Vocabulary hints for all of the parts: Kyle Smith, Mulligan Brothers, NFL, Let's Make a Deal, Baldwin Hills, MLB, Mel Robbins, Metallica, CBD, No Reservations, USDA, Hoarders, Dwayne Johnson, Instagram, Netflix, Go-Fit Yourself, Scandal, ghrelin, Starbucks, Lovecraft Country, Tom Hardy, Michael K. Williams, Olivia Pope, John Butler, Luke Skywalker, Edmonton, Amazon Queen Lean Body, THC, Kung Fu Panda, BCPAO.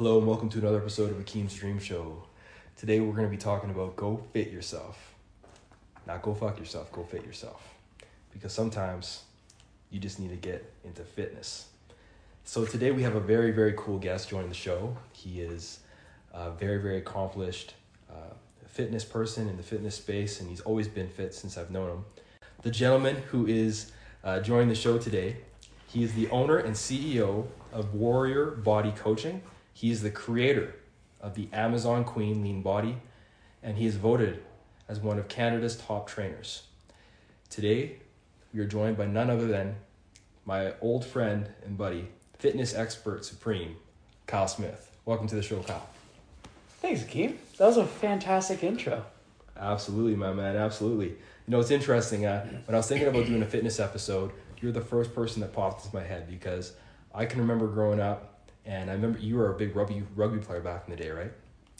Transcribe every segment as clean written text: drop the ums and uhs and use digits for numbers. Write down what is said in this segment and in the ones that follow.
Hello and welcome to another episode of Akeem's Dream Show. Today we're going to be talking about go fit yourself. Not go fuck yourself, go fit yourself. Because sometimes you just need to get into fitness. So today we have a very, very cool guest joining the show. He is a very, very accomplished fitness person in the fitness space, and he's always been fit since I've known him. The gentleman who is joining the show today, he is the owner and CEO of Warrior Body Coaching. He is the creator of the Amazon Queen Lean Body, and he is voted as one of Canada's top trainers. Today, we are joined by none other than my old friend and buddy, fitness expert supreme, Kyle Smith. Welcome to the show, Kyle. Thanks, Akeem. That was a fantastic intro. Absolutely, my man, absolutely. You know, it's interesting. When I was thinking about doing a fitness episode, you're the first person that popped into my head because I can remember growing up. And I remember you were a big rugby player back in the day, right?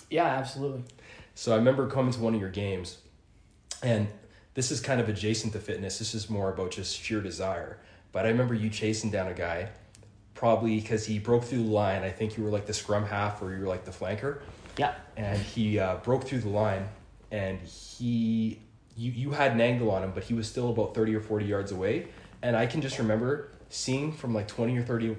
Yeah, absolutely. So I remember coming to one of your games, and this is kind of adjacent to fitness. This is more about just sheer desire. But I remember you chasing down a guy, probably because he broke through the line. I think you were like the scrum half or you were like the flanker. Yeah. And he broke through the line, and you had an angle on him, but he was still about 30 or 40 yards away. And I can just remember seeing from like 20 or 30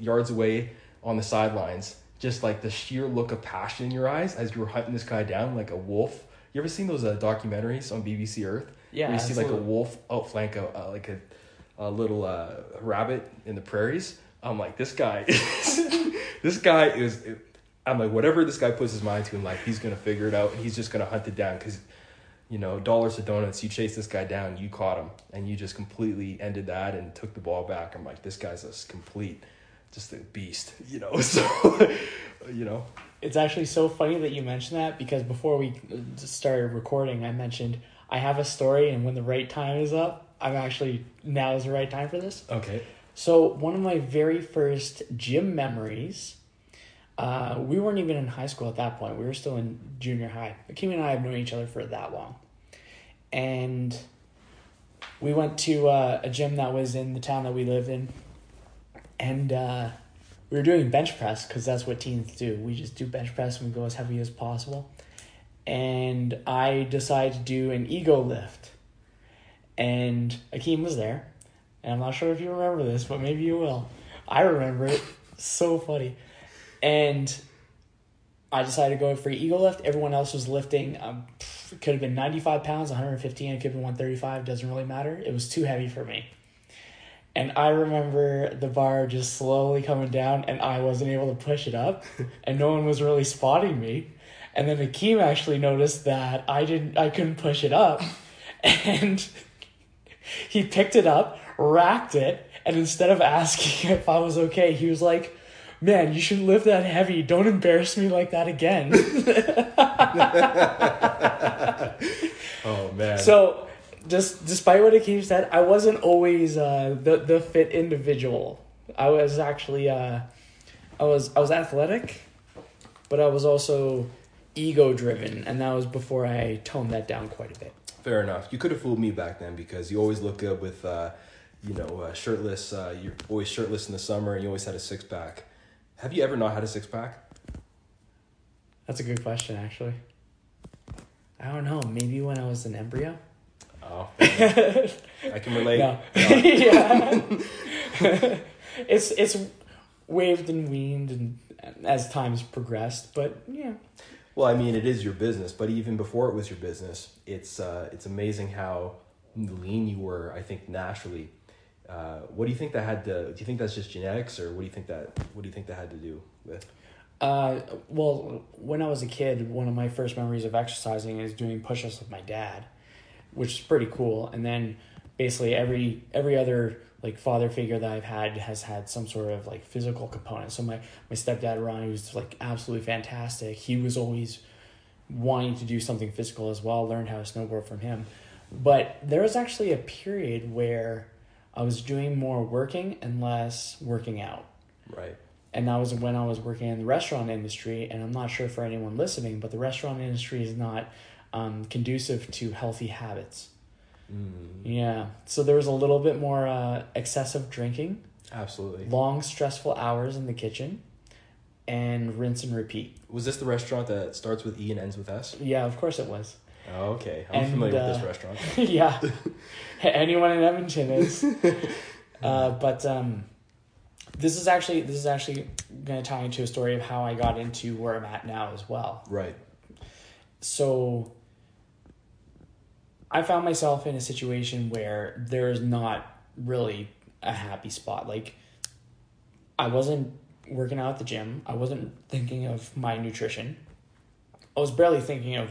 yards away on the sidelines, just like the sheer look of passion in your eyes as you were hunting this guy down like a wolf. You ever seen those documentaries on BBC Earth? Yeah, where you see like a wolf outflank a little rabbit in the prairies. I'm like, this guy is. I'm like, whatever this guy puts his mind to, I'm like, he's gonna figure it out and he's just gonna hunt it down because, you know, dollars to donuts. You chase this guy down, you caught him, and you just completely ended that and took the ball back. I'm like, this guy's a complete. Just a beast, you know, so, you know. It's actually so funny that you mentioned that because before we started recording, I mentioned I have a story and when the right time is up, now is the right time for this. Okay. So one of my very first gym memories, we weren't even in high school at that point. We were still in junior high. Akeem and I have known each other for that long. And we went to a gym that was in the town that we lived in. And we were doing bench press because that's what teens do. We just do bench press and we go as heavy as possible. And I decided to do an ego lift. And Akeem was there. And I'm not sure if you remember this, but maybe you will. I remember it. So funny. And I decided to go for an ego lift. Everyone else was lifting. It could have been 95 pounds, 115. It could have been 135. Doesn't really matter. It was too heavy for me. And I remember the bar just slowly coming down, and I wasn't able to push it up, and no one was really spotting me. And then Akeem actually noticed that I couldn't push it up, and he picked it up, racked it, and instead of asking if I was okay, he was like, "Man, you shouldn't lift that heavy. Don't embarrass me like that again." Oh man! So. Just despite what Akeem said, I wasn't always the fit individual. I was actually I was athletic, but I was also ego driven, and that was before I toned that down quite a bit. Fair enough. You could have fooled me back then because you always look good with, shirtless. You're always shirtless in the summer, and you always had a six pack. Have you ever not had a six pack? That's a good question, actually. I don't know. Maybe when I was an embryo. Oh, I can relate. No. No. Yeah. It's waved and weaned and as time's progressed, but yeah. Well, I mean, it is your business, but even before it was your business, it's amazing how lean you were, I think, naturally. What do you think that had to? Do you think that's just genetics, or what do you think that had to do with? Well, when I was a kid, one of my first memories of exercising is doing push-ups with my dad. Which is pretty cool. And then basically every other like father figure that I've had has had some sort of like physical component. So my stepdad, Ron, who's like absolutely fantastic. He was always wanting to do something physical as well. Learned how to snowboard from him. But there was actually a period where I was doing more working and less working out. Right. And that was when I was working in the restaurant industry. And I'm not sure for anyone listening, but the restaurant industry is not... conducive to healthy habits. Mm. Yeah. So there was a little bit more excessive drinking. Absolutely. Long, stressful hours in the kitchen. and rinse and repeat. Was this the restaurant that starts with E and ends with S? Yeah, of course it was. Oh, okay. I'm familiar with this restaurant. Yeah. Anyone in Edmonton is. This is actually going to tie into a story of how I got into where I'm at now as well. Right. So I found myself in a situation where there is not really a happy spot. Like, I wasn't working out at the gym. I wasn't thinking of my nutrition. I was barely thinking of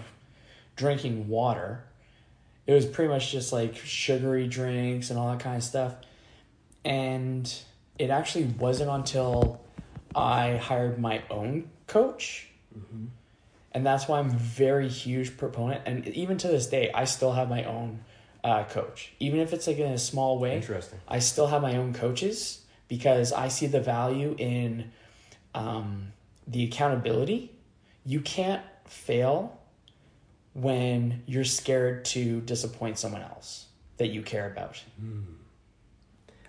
drinking water. It was pretty much just like sugary drinks and all that kind of stuff. And it actually wasn't until I hired my own coach. Mm-hmm. And that's why I'm a very huge proponent. And even to this day, I still have my own coach. Even if it's like in a small way, I still have my own coaches because I see the value in the accountability. You can't fail when you're scared to disappoint someone else that you care about. Mm.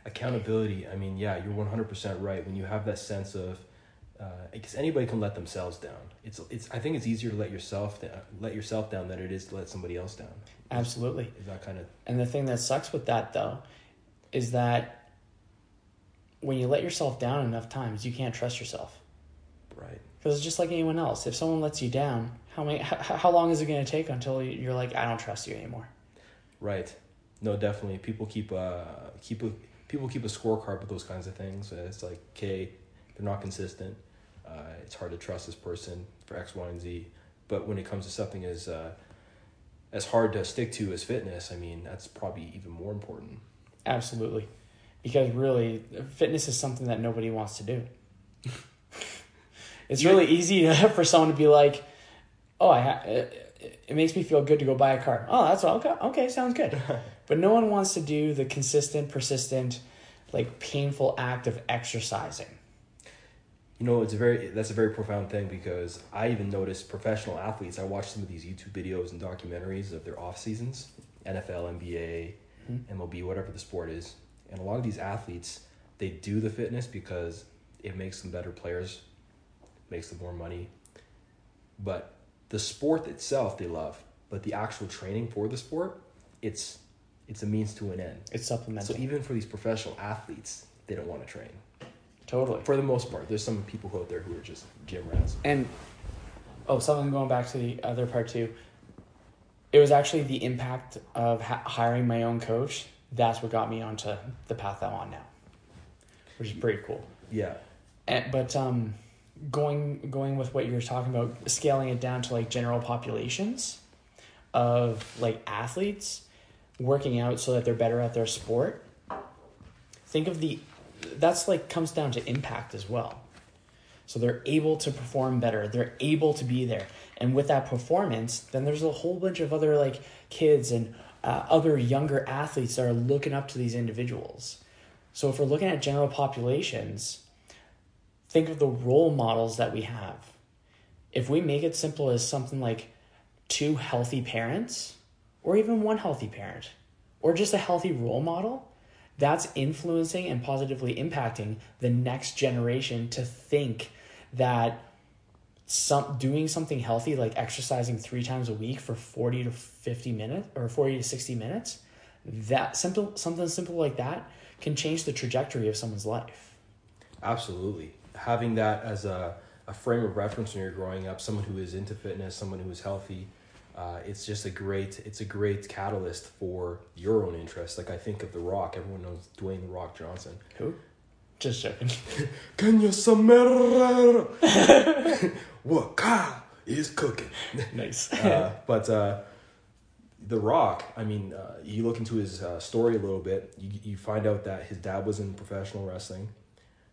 Accountability. I mean, yeah, you're 100% right. When you have that sense of, because anybody can let themselves down. It's. I think it's easier to let yourself down than it is to let somebody else down. Absolutely. Is that kind of. And the thing that sucks with that though, is that when you let yourself down enough times, you can't trust yourself. Right. Because it's just like anyone else. If someone lets you down, how long is it going to take until you're like, I don't trust you anymore? Right. No, definitely. People keep a scorecard with those kinds of things. It's like, okay, they're not consistent. It's hard to trust this person for X, Y, and Z. But when it comes to something as hard to stick to as fitness, I mean, that's probably even more important. Absolutely. Because really, fitness is something that nobody wants to do. It's really easy for someone to be like, oh, it makes me feel good to go buy a car. Oh, that's all. Okay, sounds good. But no one wants to do the consistent, persistent, like painful act of exercising. You know, that's a very profound thing because I even noticed professional athletes. I watched some of these YouTube videos and documentaries of their off seasons, NFL, NBA, mm-hmm. MLB, whatever the sport is. And a lot of these athletes, they do the fitness because it makes them better players, makes them more money. But the sport itself they love, but the actual training for the sport, it's a means to an end. It's supplemental. So even for these professional athletes, they don't want to train. Totally. For the most part. There's some people out there who are just gym rats. And, something going back to the other part too. It was actually the impact of hiring my own coach. That's what got me onto the path I'm on now, which is pretty cool. Yeah. But going with what you were talking about, scaling it down to like general populations of like athletes working out so that they're better at their sport. Think of that's like comes down to impact as well. So they're able to perform better. They're able to be there. And with that performance, then there's a whole bunch of other like kids and other younger athletes that are looking up to these individuals. So if we're looking at general populations, think of the role models that we have. If we make it simple as something like 2 healthy parents or even 1 healthy parent or just a healthy role model, that's influencing and positively impacting the next generation to think that doing something healthy, like exercising 3 times a week for 40 to 50 minutes or 40 to 60 minutes, something simple like that can change the trajectory of someone's life. Absolutely. Having that as a frame of reference when you're growing up, someone who is into fitness, someone who is healthy, it's just a great catalyst for your own interests. Like I think of The Rock. Everyone knows Dwayne The Rock Johnson. Who? Just joking. Can you smell what Kyle is cooking? Nice. But The Rock, I mean, you look into his story a little bit. You find out that his dad was in professional wrestling,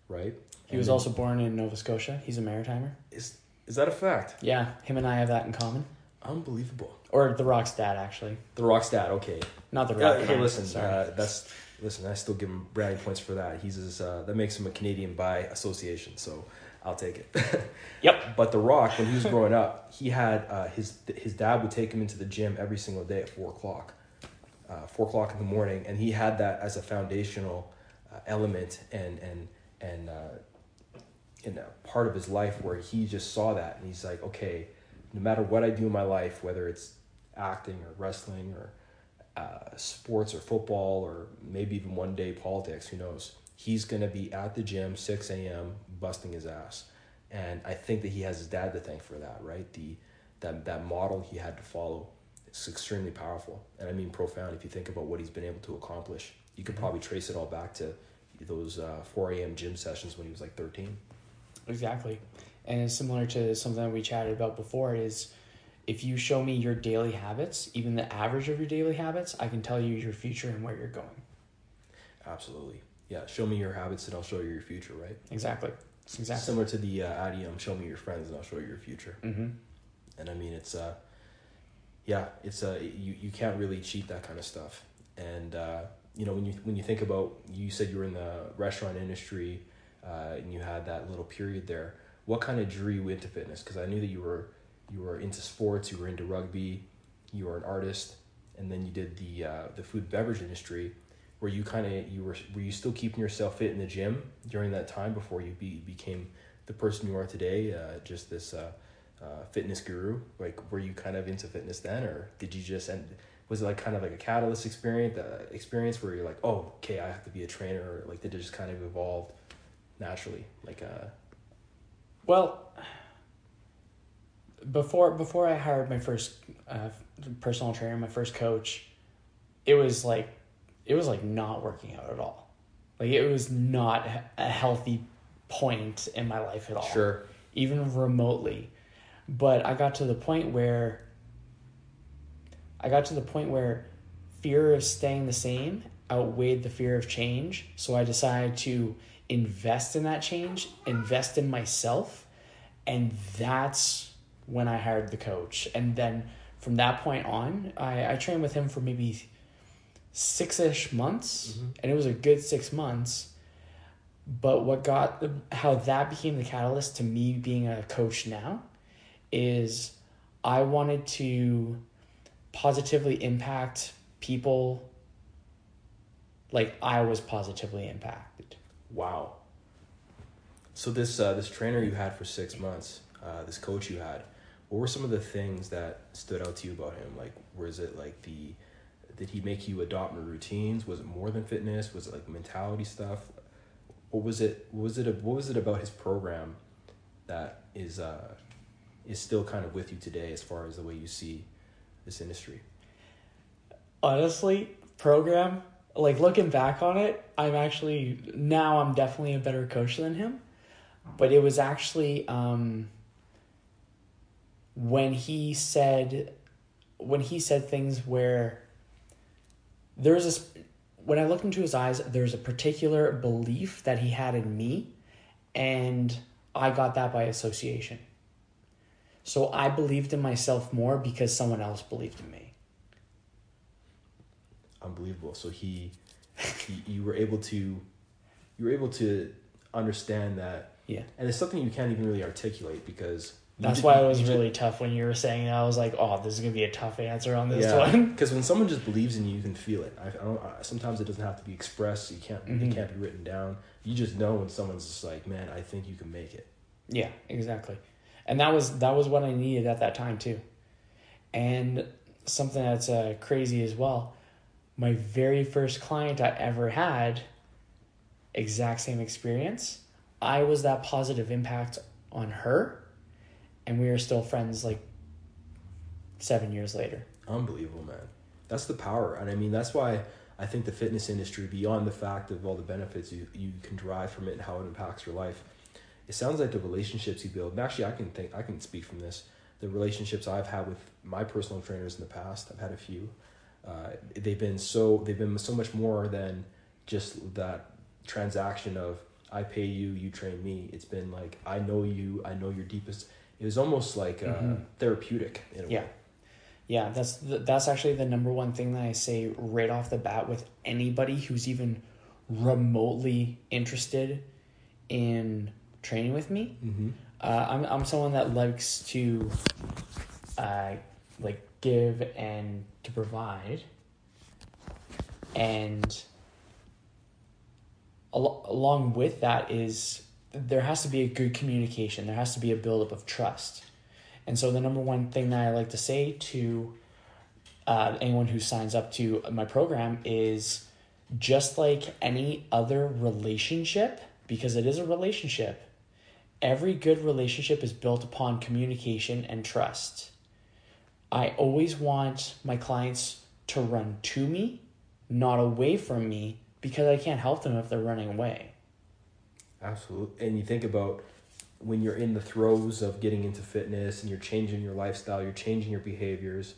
right? He was also born in Nova Scotia. He's a Maritimer. Is that a fact? Yeah. Him and I have that in common. Unbelievable. Or The Rock's dad, actually. The Rock's dad, okay. Not The Rock. Hey, listen, I still give him bragging points for that. That makes him a Canadian by association, so I'll take it. Yep. But The Rock, when he was growing up, he had his dad would take him into the gym every single day at 4 o'clock in the morning, and he had that as a foundational element and in a part of his life where he just saw that, and he's like, okay, no matter what I do in my life, whether it's acting or wrestling or sports or football or maybe even one day politics, who knows, he's going to be at the gym 6 a.m. busting his ass. And I think that he has his dad to thank for that, right? That model he had to follow is extremely powerful. And I mean profound. If you think about what he's been able to accomplish, you could probably trace it all back to those 4 a.m. gym sessions when he was like 13. Exactly. And it's similar to something that we chatted about before is, if you show me your daily habits, even the average of your daily habits, I can tell you your future and where you're going. Absolutely. Yeah, show me your habits and I'll show you your future, right? Exactly. Exactly. Similar to the idiom, show me your friends and I'll show you your future. Mm-hmm. And I mean, you can't really cheat that kind of stuff. And, when you think about, you said you were in the restaurant industry and you had that little period there. What kind of drew you into fitness? Because I knew that you were into sports, you were into rugby, you were an artist, and then you did the food and beverage industry. Were you still keeping yourself fit in the gym during that time before you became the person you are today, just this fitness guru? Like, were you kind of into fitness then, or did you just end? Was it like kind of like a catalyst experience where you're like, oh, okay, I have to be a trainer, or like did it just kind of evolve naturally? Like, well, before I hired my first personal trainer, my first coach, it was like not working out at all. Like, it was not a healthy point in my life at all. Sure. Even remotely. But I got to the point where fear of staying the same outweighed the fear of change. So I decided to invest in that change, invest in myself. And that's when I hired the coach. And then from that point on, I trained with him for maybe 6-ish months, mm-hmm. and it was a good 6 months. But how that became the catalyst to me being a coach now is I wanted to positively impact people like I was positively impacted. Wow. So this trainer you had for 6 months, this coach you had, what were some of the things that stood out to you about him? Like, was it like did he make you adopt new routines? Was it more than fitness? Was it like mentality stuff? What was it about his program that is still kind of with you today as far as the way you see this industry? Honestly, program, like looking back on it, I'm definitely a better coach than him. But it was actually when he said things where when I looked into his eyes, there's a particular belief that he had in me, and I got that by association. So I believed in myself more because someone else believed in me. Unbelievable. So you were able to understand that. Yeah. And it's something you can't even really articulate because that's why it was really tough when you were saying that. I was like, oh, this is going to be a tough answer on this one. Because when someone just believes in you, you can feel it. Sometimes it doesn't have to be expressed. You can't. Mm-hmm. It can't be written down. You just know when someone's just like, man, I think you can make it. Yeah, exactly. And that was what I needed at that time too. And something that's crazy as well, my very first client I ever had, exact same experience. I was that positive impact on her. And we are still friends like 7 years later. Unbelievable, man. That's the power. And I mean, that's why I think the fitness industry, beyond the fact of all the benefits you can derive from it and how it impacts your life, it sounds like the relationships you build. And actually, I can speak from this. The relationships I've had with my personal trainers in the past, I've had a few. They've been so much more than just that transaction of I pay you, you train me. It's been like, I know you, I know your deepest. It was almost like therapeutic in a way. Yeah, that's actually the number one thing that I say right off the bat with anybody who's even remotely interested in training with me. Mm-hmm. I'm someone that likes to like give and to provide, and along with that is there has to be a good communication. There has to be a buildup of trust. And so the number one thing that I like to say to anyone who signs up to my program is, just like any other relationship, because it is a relationship, every good relationship is built upon communication and trust. I always want my clients to run to me, not away from me, because I can't help them if they're running away. Absolutely. And you think about when you're in the throes of getting into fitness and you're changing your lifestyle, you're changing your behaviors,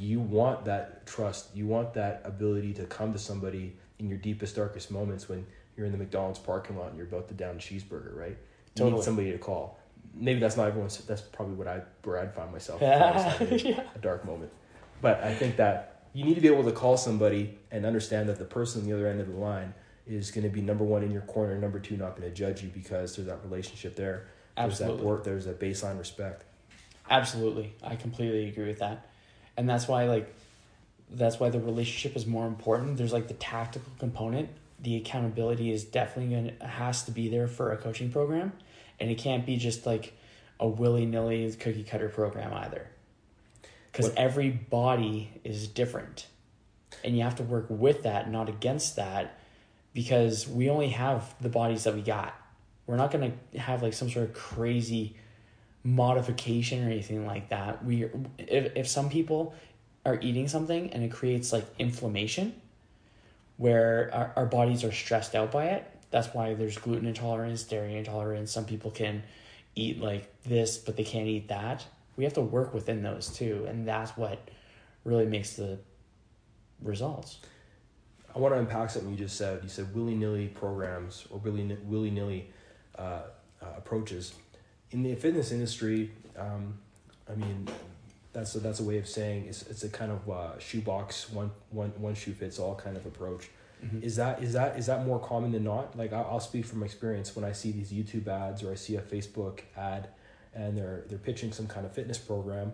you want that trust. You want that ability to come to somebody in your deepest, darkest moments when you're in the McDonald's parking lot and you're about to down a cheeseburger, right? Totally. You need somebody to call. Maybe that's not everyone's, that's probably where I'd find myself in a dark moment. But I think that you need to be able to call somebody and understand that the person on the other end of the line is going to be, number one, in your corner, number two, not going to judge you, because there's that relationship there. Absolutely. There's that work, there's that baseline respect. Absolutely. I completely agree with that. And that's why, like, that's why the relationship is more important. There's, like, the tactical component. The accountability is definitely has to be there for a coaching program. And it can't be just, like, a willy-nilly cookie-cutter program either. Because every body is different. And you have to work with that, not against that. Because we only have the bodies that we got. We're not going to have, like, some sort of crazy modification or anything like that. If some people are eating something and it creates, like, inflammation where our bodies are stressed out by it, that's why there's gluten intolerance, dairy intolerance. Some people can eat, like, this, but they can't eat that. We have to work within those two, and that's what really makes the results. I want to unpack something you just said. You said willy-nilly programs or willy-nilly approaches. In the fitness industry, I mean, that's a way of saying it's a kind of shoebox, one shoe fits all kind of approach. Mm-hmm. Is that more common than not? Like, I'll speak from experience when I see these YouTube ads or I see a Facebook ad, and they're pitching some kind of fitness program.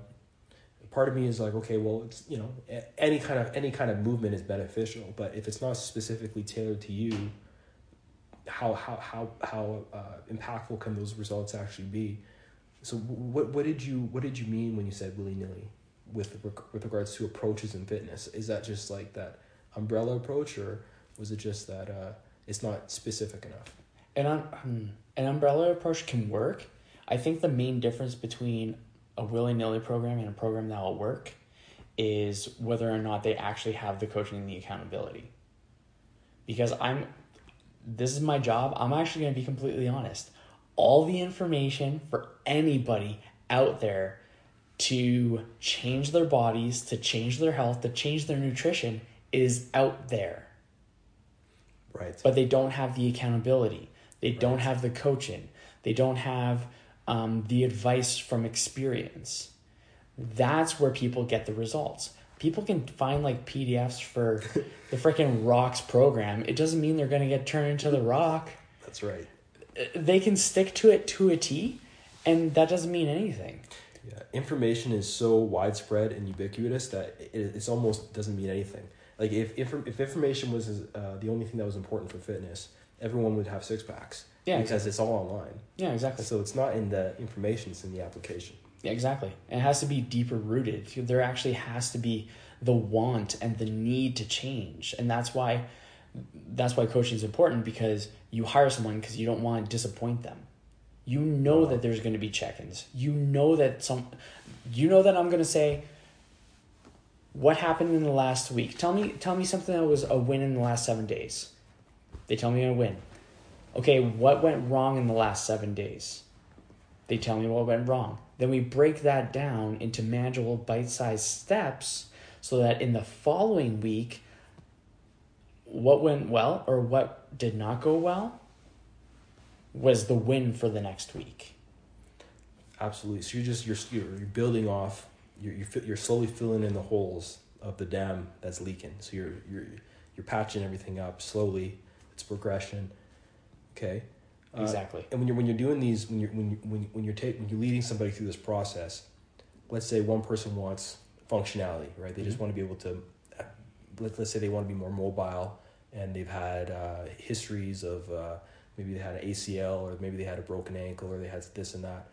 Part of me is like, okay, well, it's, you know, any kind of movement is beneficial, but if it's not specifically tailored to you, how impactful can those results actually be? So what did you mean when you said willy-nilly with regards to approaches in fitness? Is that just like that umbrella approach, or was it just that it's not specific enough? An umbrella approach can work. I think the main difference between a willy-nilly program and a program that will work is whether or not they actually have the coaching and the accountability. Because this is my job. I'm actually going to be completely honest. All the information for anybody out there to change their bodies, to change their health, to change their nutrition is out there. Right. But they don't have the accountability. They don't have the coaching. They don't have the advice from experience. That's where people get the results. People can find, like, PDFs for the freaking Rocks program. It doesn't mean they're going to get turned into the Rock. That's right. They can stick to it to a T, and that doesn't mean anything. Yeah, information is so widespread and ubiquitous that it's almost doesn't mean anything. Like, if information was the only thing that was important for fitness, everyone would have six packs. Yeah, because it's all online. Yeah, exactly. So it's not in the information, it's in the application. Yeah, exactly. And it has to be deeper rooted. There actually has to be the want and the need to change. And that's why coaching is important, because you hire someone because you don't want to disappoint them. You know that there's going to be check-ins. You know that I'm going to say, what happened in the last week? Tell me something that was a win in the last 7 days. They tell me a win. Okay, what went wrong in the last 7 days? They tell me what went wrong. Then we break that down into manageable bite-sized steps so that in the following week, what went well or what did not go well was the win for the next week. Absolutely. So you're building off, you're slowly filling in the holes of the dam that's leaking. So you're patching everything up slowly. It's progression. Okay. Exactly. And when you're leading somebody through this process, let's say one person wants functionality, right? They just want to be able to, let's say they want to be more mobile, and they've had histories of Maybe they had an ACL, or maybe they had a broken ankle, or they had this and that.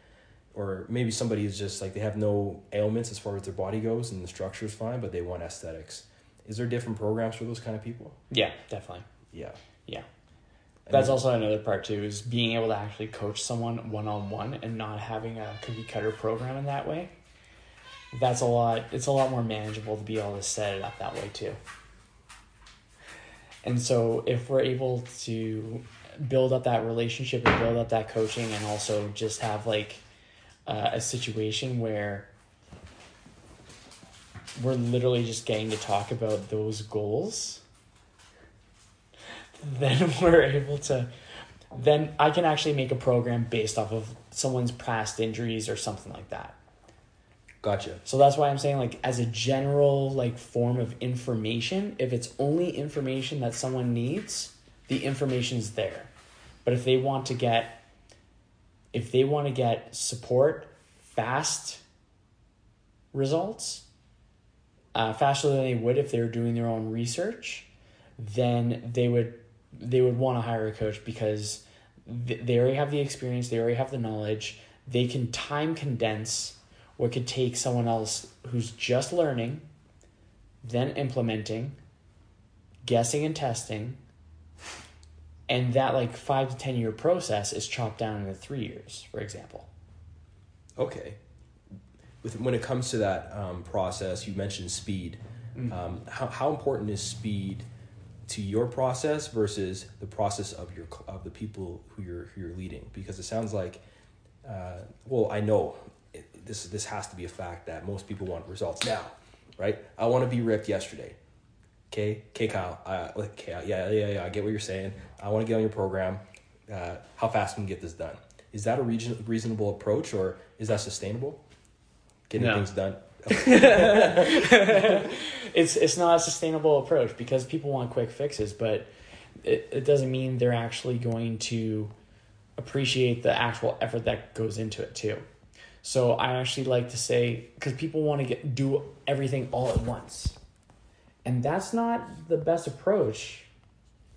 Or maybe somebody is just like, they have no ailments as far as their body goes and the structure is fine, but they want aesthetics. Is there different programs for those kind of people? Yeah, definitely. Yeah. Yeah. That's also another part too, is being able to actually coach someone one-on-one and not having a cookie cutter program in that way. That's a lot. It's a lot more manageable to be able to set it up that way too. And so if we're able to build up that relationship and build up that coaching, and also just have like a situation where we're literally just getting to talk about those goals, then we're able to, then I can actually make a program based off of someone's past injuries or something like that. Gotcha. So that's why I'm saying, like, as a general, like, form of information, if it's only information that someone needs, the information's there. But if they want to get, support, fast results, faster than they would if they were doing their own research, then they would want to hire a coach, because they already have the experience, they already have the knowledge, they can time condense what could take someone else who's just learning, then implementing, guessing and testing, and that like 5 to 10 year process is chopped down into 3 years, for example. Okay. When it comes to that process, you mentioned speed. Mm-hmm. How important is speed to your process versus the process of the people who you're leading? Because it sounds like, I know this has to be a fact that most people want results now, right? I want to be ripped yesterday. Okay, Kyle. Yeah. I get what you're saying. I want to get on your program. How fast can we get this done? Is that a reasonable approach, or is that sustainable? Things done. It's not a sustainable approach, because people want quick fixes, but it doesn't mean they're actually going to appreciate the actual effort that goes into it too. So I actually like to say, because people want to do everything all at once, and that's not the best approach,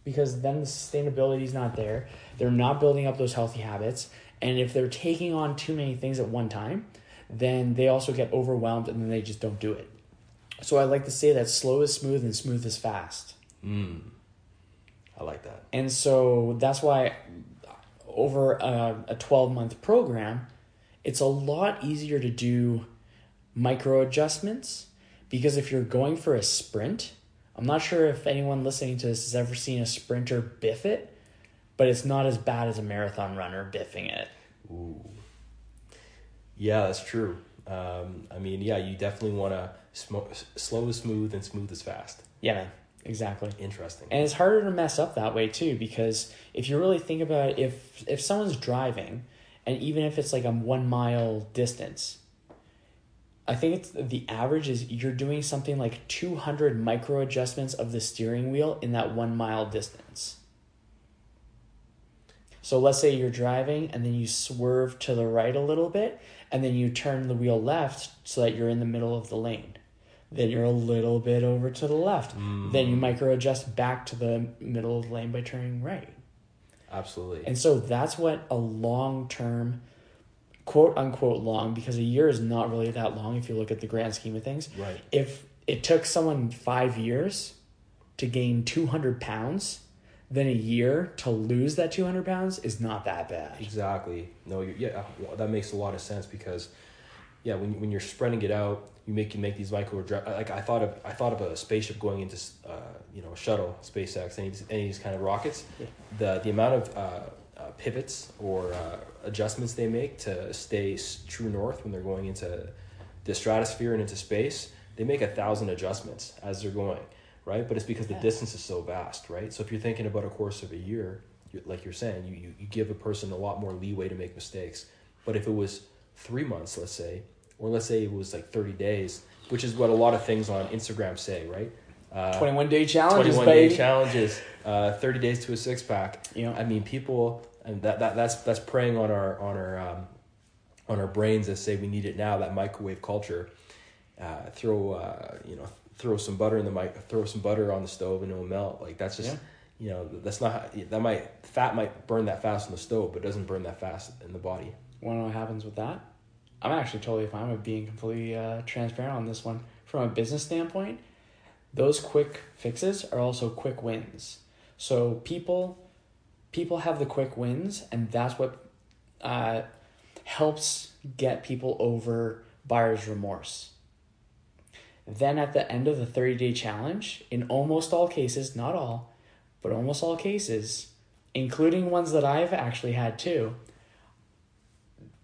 because then the sustainability is not there. They're not building up those healthy habits, and if they're taking on too many things at one time, then they also get overwhelmed, and then they just don't do it. So I like to say that slow is smooth and smooth is fast. I like that. And so that's why over a 12-month program, it's a lot easier to do micro adjustments, because if you're going for a sprint, I'm not sure if anyone listening to this has ever seen a sprinter biff it, but it's not as bad as a marathon runner biffing it. Ooh. Yeah, that's true. You definitely want to slow is smooth and smooth is fast. Yeah, man, exactly. Interesting. And it's harder to mess up that way too, because if you really think about it, if someone's driving, and even if it's like a 1 mile distance, I think the average is you're doing something like 200 micro adjustments of the steering wheel in that 1 mile distance. So let's say you're driving and then you swerve to the right a little bit, and then you turn the wheel left so that you're in the middle of the lane. Then you're a little bit over to the left. Then you micro adjust back to the middle of the lane by turning right. Absolutely. And so that's what a long-term, quote-unquote long, because a year is not really that long if you look at the grand scheme of things. Right. If it took someone 5 years to gain 200 pounds, then a year to lose that 200 pounds is not that bad. Exactly. No, that makes a lot of sense, because, yeah, when you're spreading it out, you make these micro, like I thought of a spaceship going into a shuttle, SpaceX, any of these kind of rockets. Yeah. The amount of pivots or adjustments they make to stay true north when they're going into the stratosphere and into space, they make 1,000 adjustments as they're going. Right, but it's because the distance is so vast, right? So if you're thinking about a course of a year, like you're saying, you give a person a lot more leeway to make mistakes. But if it was 3 months, let's say, or let's say it was like 30 days, which is what a lot of things on Instagram say, right? 21-day challenges, 21-day challenges, 30 days to a six-pack. Yeah. I mean, people, and that's preying on our brains that say we need it now. That microwave culture, throw some butter on the stove and it'll melt. Like that's just you know, that's not, that might, fat might burn that fast in the stove, but it doesn't burn that fast in the body. Want to know what happens with that? I'm actually totally fine with being completely transparent on this one. From a business standpoint, those quick fixes are also quick wins. So people have the quick wins, and that's what helps get people over buyer's remorse. Then at the end of the 30-day challenge, in almost all cases, not all, but almost all cases, including ones that I've actually had too,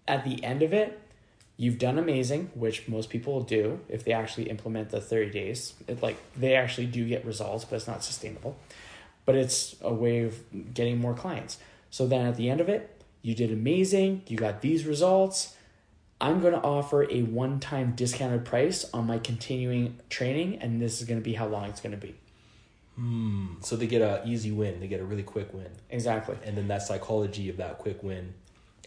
at the end of it, you've done amazing, which most people do if they actually implement the 30 days. It, like, they actually do get results, but it's not sustainable. But it's a way of getting more clients. So then at the end of it, you did amazing, you got these results. I'm going to offer a one-time discounted price on my continuing training, and this is going to be how long it's going to be. So they get an easy win. They get a really quick win. Exactly. And then that psychology of that quick win.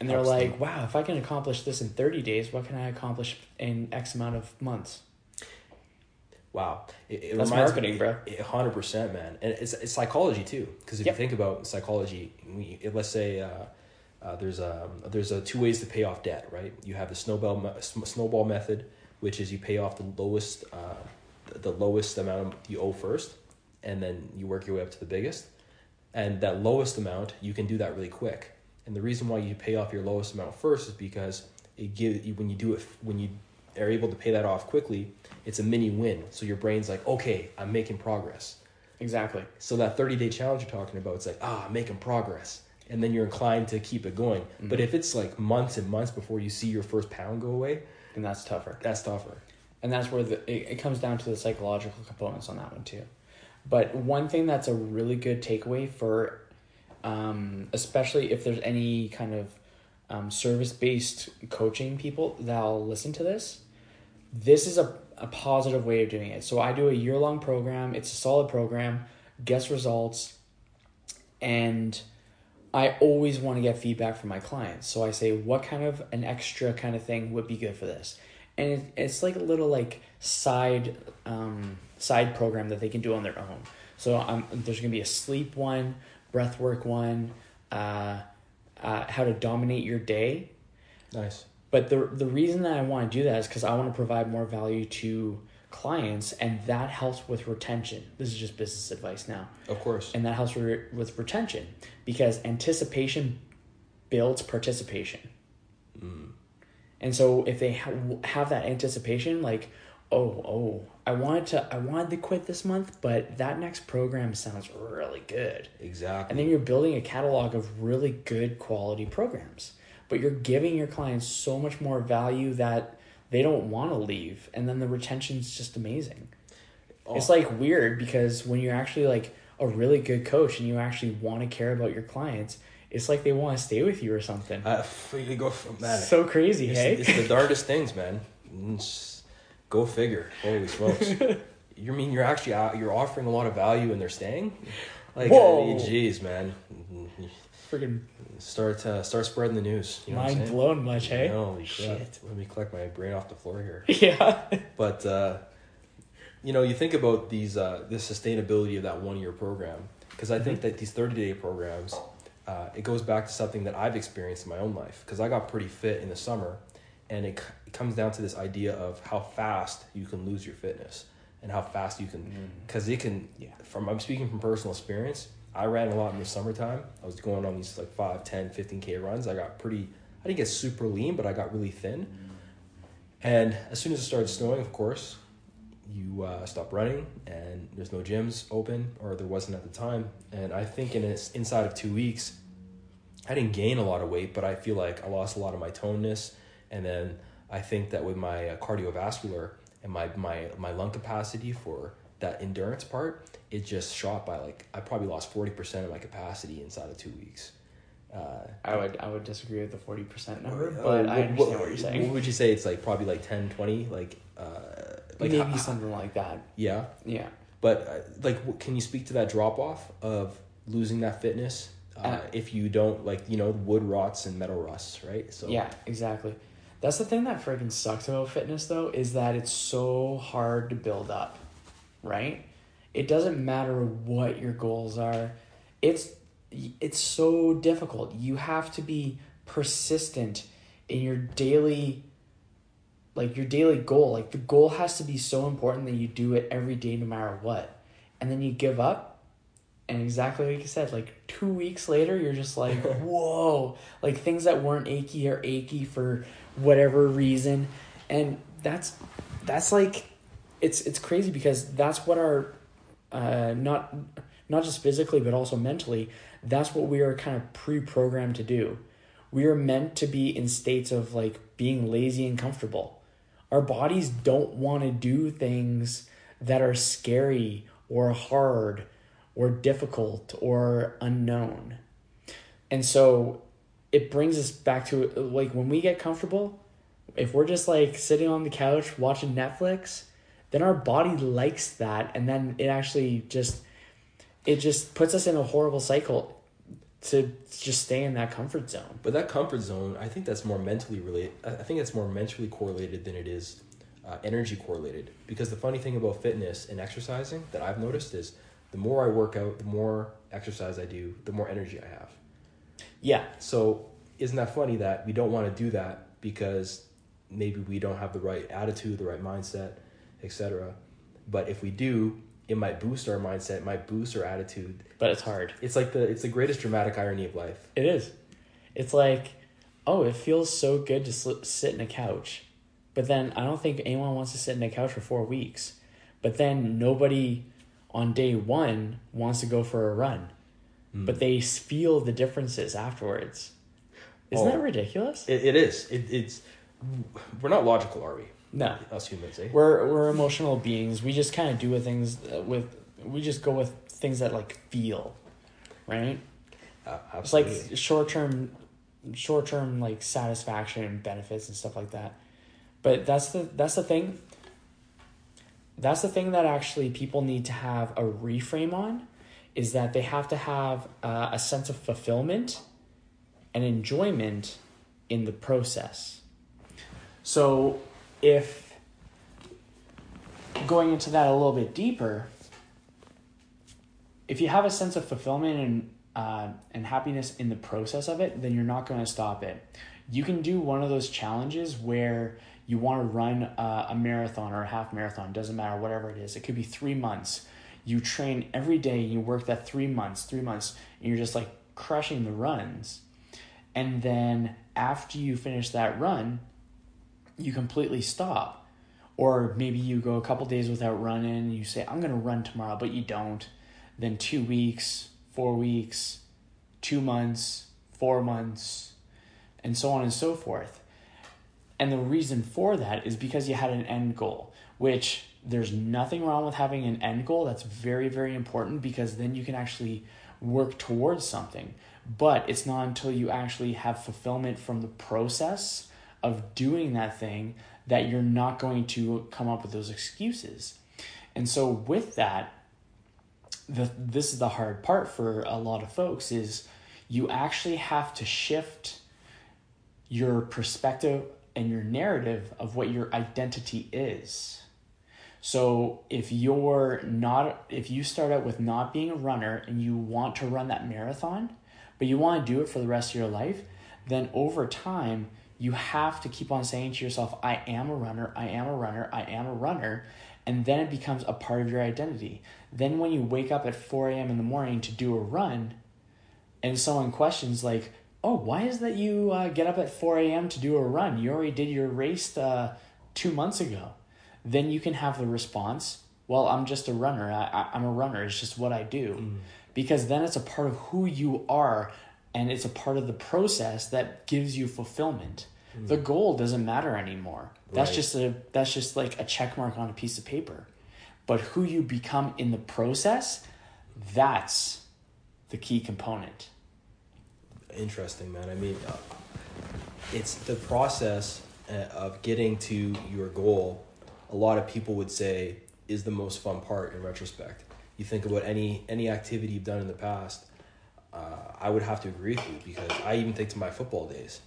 And they're like, wow, if I can accomplish this in 30 days, what can I accomplish in X amount of months? Wow. It That's marketing, bro. 100%, man. And it's psychology, too. Because if you think about psychology, let's say... there's two ways to pay off debt, right? You have the snowball method, which is you pay off the lowest amount you owe first, and then you work your way up to the biggest. And that lowest amount, you can do that really quick. And the reason why you pay off your lowest amount first is because when you are able to pay that off quickly, it's a mini win. So your brain's like, okay, I'm making progress. Exactly. So that 30-day challenge you're talking about, it's like, I'm making progress. And then you're inclined to keep it going. Mm-hmm. But if it's like months and months before you see your first pound go away... then that's tougher. That's tougher. And that's where it comes down to the psychological components on that one too. But one thing that's a really good takeaway for... especially if there's any kind of service-based coaching people that'll listen to this. This is a positive way of doing it. So I do a year-long program. It's a solid program. Gets results. And... I always want to get feedback from my clients. So I say, what kind of an extra kind of thing would be good for this? And it's like a little like side program that they can do on their own. So there's going to be a sleep one, breath work one, how to dominate your day. Nice. But the reason that I want to do that is because I want to provide more value to clients, and that helps with retention. This is just business advice now. Of course. And that helps with retention because anticipation builds participation. Mm. And so if they have that anticipation, like, I wanted to quit this month, but that next program sounds really good. Exactly. And then you're building a catalog of really good quality programs, but you're giving your clients so much more value that they don't want to leave, and then the retention's just amazing. Oh. It's like weird because when you're actually like a really good coach and you actually want to care about your clients, it's like they want to stay with you or something. You go from that. So crazy, hey? It's the darkest things, man. Go figure. Holy smokes! You mean you're offering a lot of value and they're staying? Like, whoa, jeez, man. Freaking start spreading the news. You know, mind blown much, hey? Holy shit. Let me collect my brain off the floor here. Yeah. But you think about these the sustainability of that 1-year program, because I think that these 30-day programs, it goes back to something that I've experienced in my own life, because I got pretty fit in the summer, and it comes down to this idea of how fast you can lose your fitness and how fast you can, because it can. Yeah. I'm speaking from personal experience. I ran a lot in the summertime. I was going on these like 5, 10, 15K runs. I didn't get super lean, but I got really thin. And as soon as it started snowing, of course, you stop running, and there's no gyms open, or there wasn't at the time. And I think inside of 2 weeks, I didn't gain a lot of weight, but I feel like I lost a lot of my toneness. And then I think that with my cardiovascular and my lung capacity for that endurance part, it just shot by I probably lost 40% of my capacity inside of 2 weeks. I would disagree with the 40% number, but I understand what you're saying. What would you say? It's probably 10, 20, maybe something like that. Yeah. Yeah. But can you speak to that drop off of losing that fitness if you don't wood rots and metal rusts, right? So yeah, exactly. That's the thing that freaking sucks about fitness though, is that it's so hard to build up. Right? It doesn't matter what your goals are. it's so difficult. You have to be persistent in your daily, like your daily goal. Like the goal has to be so important that you do it every day, no matter what. And then you give up. And exactly like you said, like 2 weeks later, you're just like, whoa, like things that weren't achy are achy for whatever reason. And that's like, it's crazy because that's what our, not just physically, but also mentally, that's what we are kind of pre-programmed to do. We are meant to be in states of like being lazy and comfortable. Our bodies don't want to do things that are scary or hard or difficult or unknown. And so it brings us back to like when we get comfortable, if we're just like sitting on the couch watching Netflix, then our body likes that. And then it actually just, it just puts us in a horrible cycle to just stay in that comfort zone. But that comfort zone, I think that's more mentally related. I think that's more mentally correlated than it is energy correlated. Because the funny thing about fitness and exercising that I've noticed is the more I work out, the more exercise I do, the more energy I have. Yeah. So isn't that funny that we don't want to do that because maybe we don't have the right attitude, the right mindset, etc. But if we do, it might boost our mindset, it might boost our attitude. But it's hard. It's like it's the greatest dramatic irony of life. It is. It's like, oh, it feels so good to sit in a couch. But then I don't think anyone wants to sit in a couch for 4 weeks. But then nobody on day one wants to go for a run, but they feel the differences afterwards. Isn't that ridiculous? It is. It's we're not logical, are we? No, us humans. We're emotional beings. We just kind of do with things we just go with things that like feel, right? Absolutely. It's like short term like satisfaction and benefits and stuff like that. But that's the thing. That's the thing that actually people need to have a reframe on, is that they have to have a sense of fulfillment and enjoyment in the process. So if going into that a little bit deeper, if you have a sense of fulfillment and happiness in the process of it, then you're not going to stop it. You can do one of those challenges where you want to run a marathon or a half marathon, doesn't matter, whatever it is. It could be 3 months. You train every day, you work that 3 months, and you're just like crushing the runs. And then after you finish that run, you completely stop. Or maybe you go a couple days without running and you say, I'm going to run tomorrow, but you don't. Then 2 weeks, 4 weeks, 2 months, 4 months, and so on and so forth. And the reason for that is because you had an end goal, which there's nothing wrong with having an end goal. That's very, very important because then you can actually work towards something. But it's not until you actually have fulfillment from the process of doing that thing that you're not going to come up with those excuses. And so with that, this is the hard part for a lot of folks, is you actually have to shift your perspective and your narrative of what your identity is. So if you start out with not being a runner and you want to run that marathon, but you want to do it for the rest of your life, then over time, you have to keep on saying to yourself, I am a runner, I am a runner, I am a runner. And then it becomes a part of your identity. Then when you wake up at 4 a.m. in the morning to do a run, and someone questions like, oh, why is that you get up at 4 a.m. to do a run? You already did your race 2 months ago. Then you can have the response, well, I'm just a runner. I'm a runner. It's just what I do. Because then it's a part of who you are, and it's a part of the process that gives you fulfillment. The goal doesn't matter anymore. That's just like a check mark on a piece of paper. But who you become in the process, that's the key component. Interesting, man. I mean, it's the process of getting to your goal. A lot of people would say is the most fun part in retrospect. You think about any activity you've done in the past. I would have to agree with you, because I even think to my football days.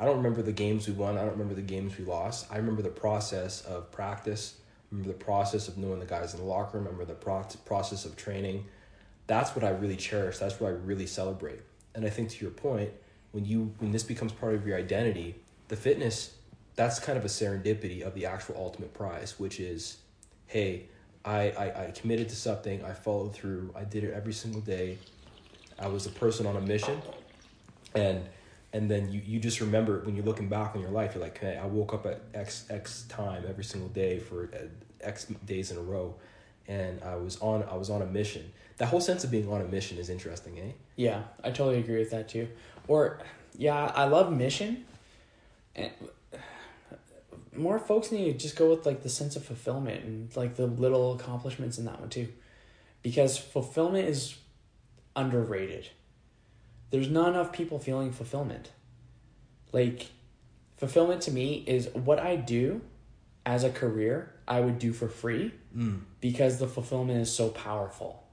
I don't remember the games we won. I don't remember the games we lost. I remember the process of practice. I remember the process of knowing the guys in the locker room. I remember the process of training. that's what I really cherish. That's what I really celebrate. And I think to your point, when this becomes part of your identity, the fitness, that's kind of a serendipity of the actual ultimate prize, which is, hey, I committed to something. I followed through. I did it every single day. I was a person on a mission. And then you just remember when you're looking back on your life, you're like, hey, I woke up at X time every single day for X days in a row. And I was on a mission. That whole sense of being on a mission is interesting, eh? Yeah, I totally agree with that too. Or, yeah, I love mission. And more folks need to just go with like the sense of fulfillment and like the little accomplishments in that one too. Because fulfillment is underrated. There's not enough people feeling fulfillment. Like, fulfillment to me is what I do as a career, I would do for free because the fulfillment is so powerful.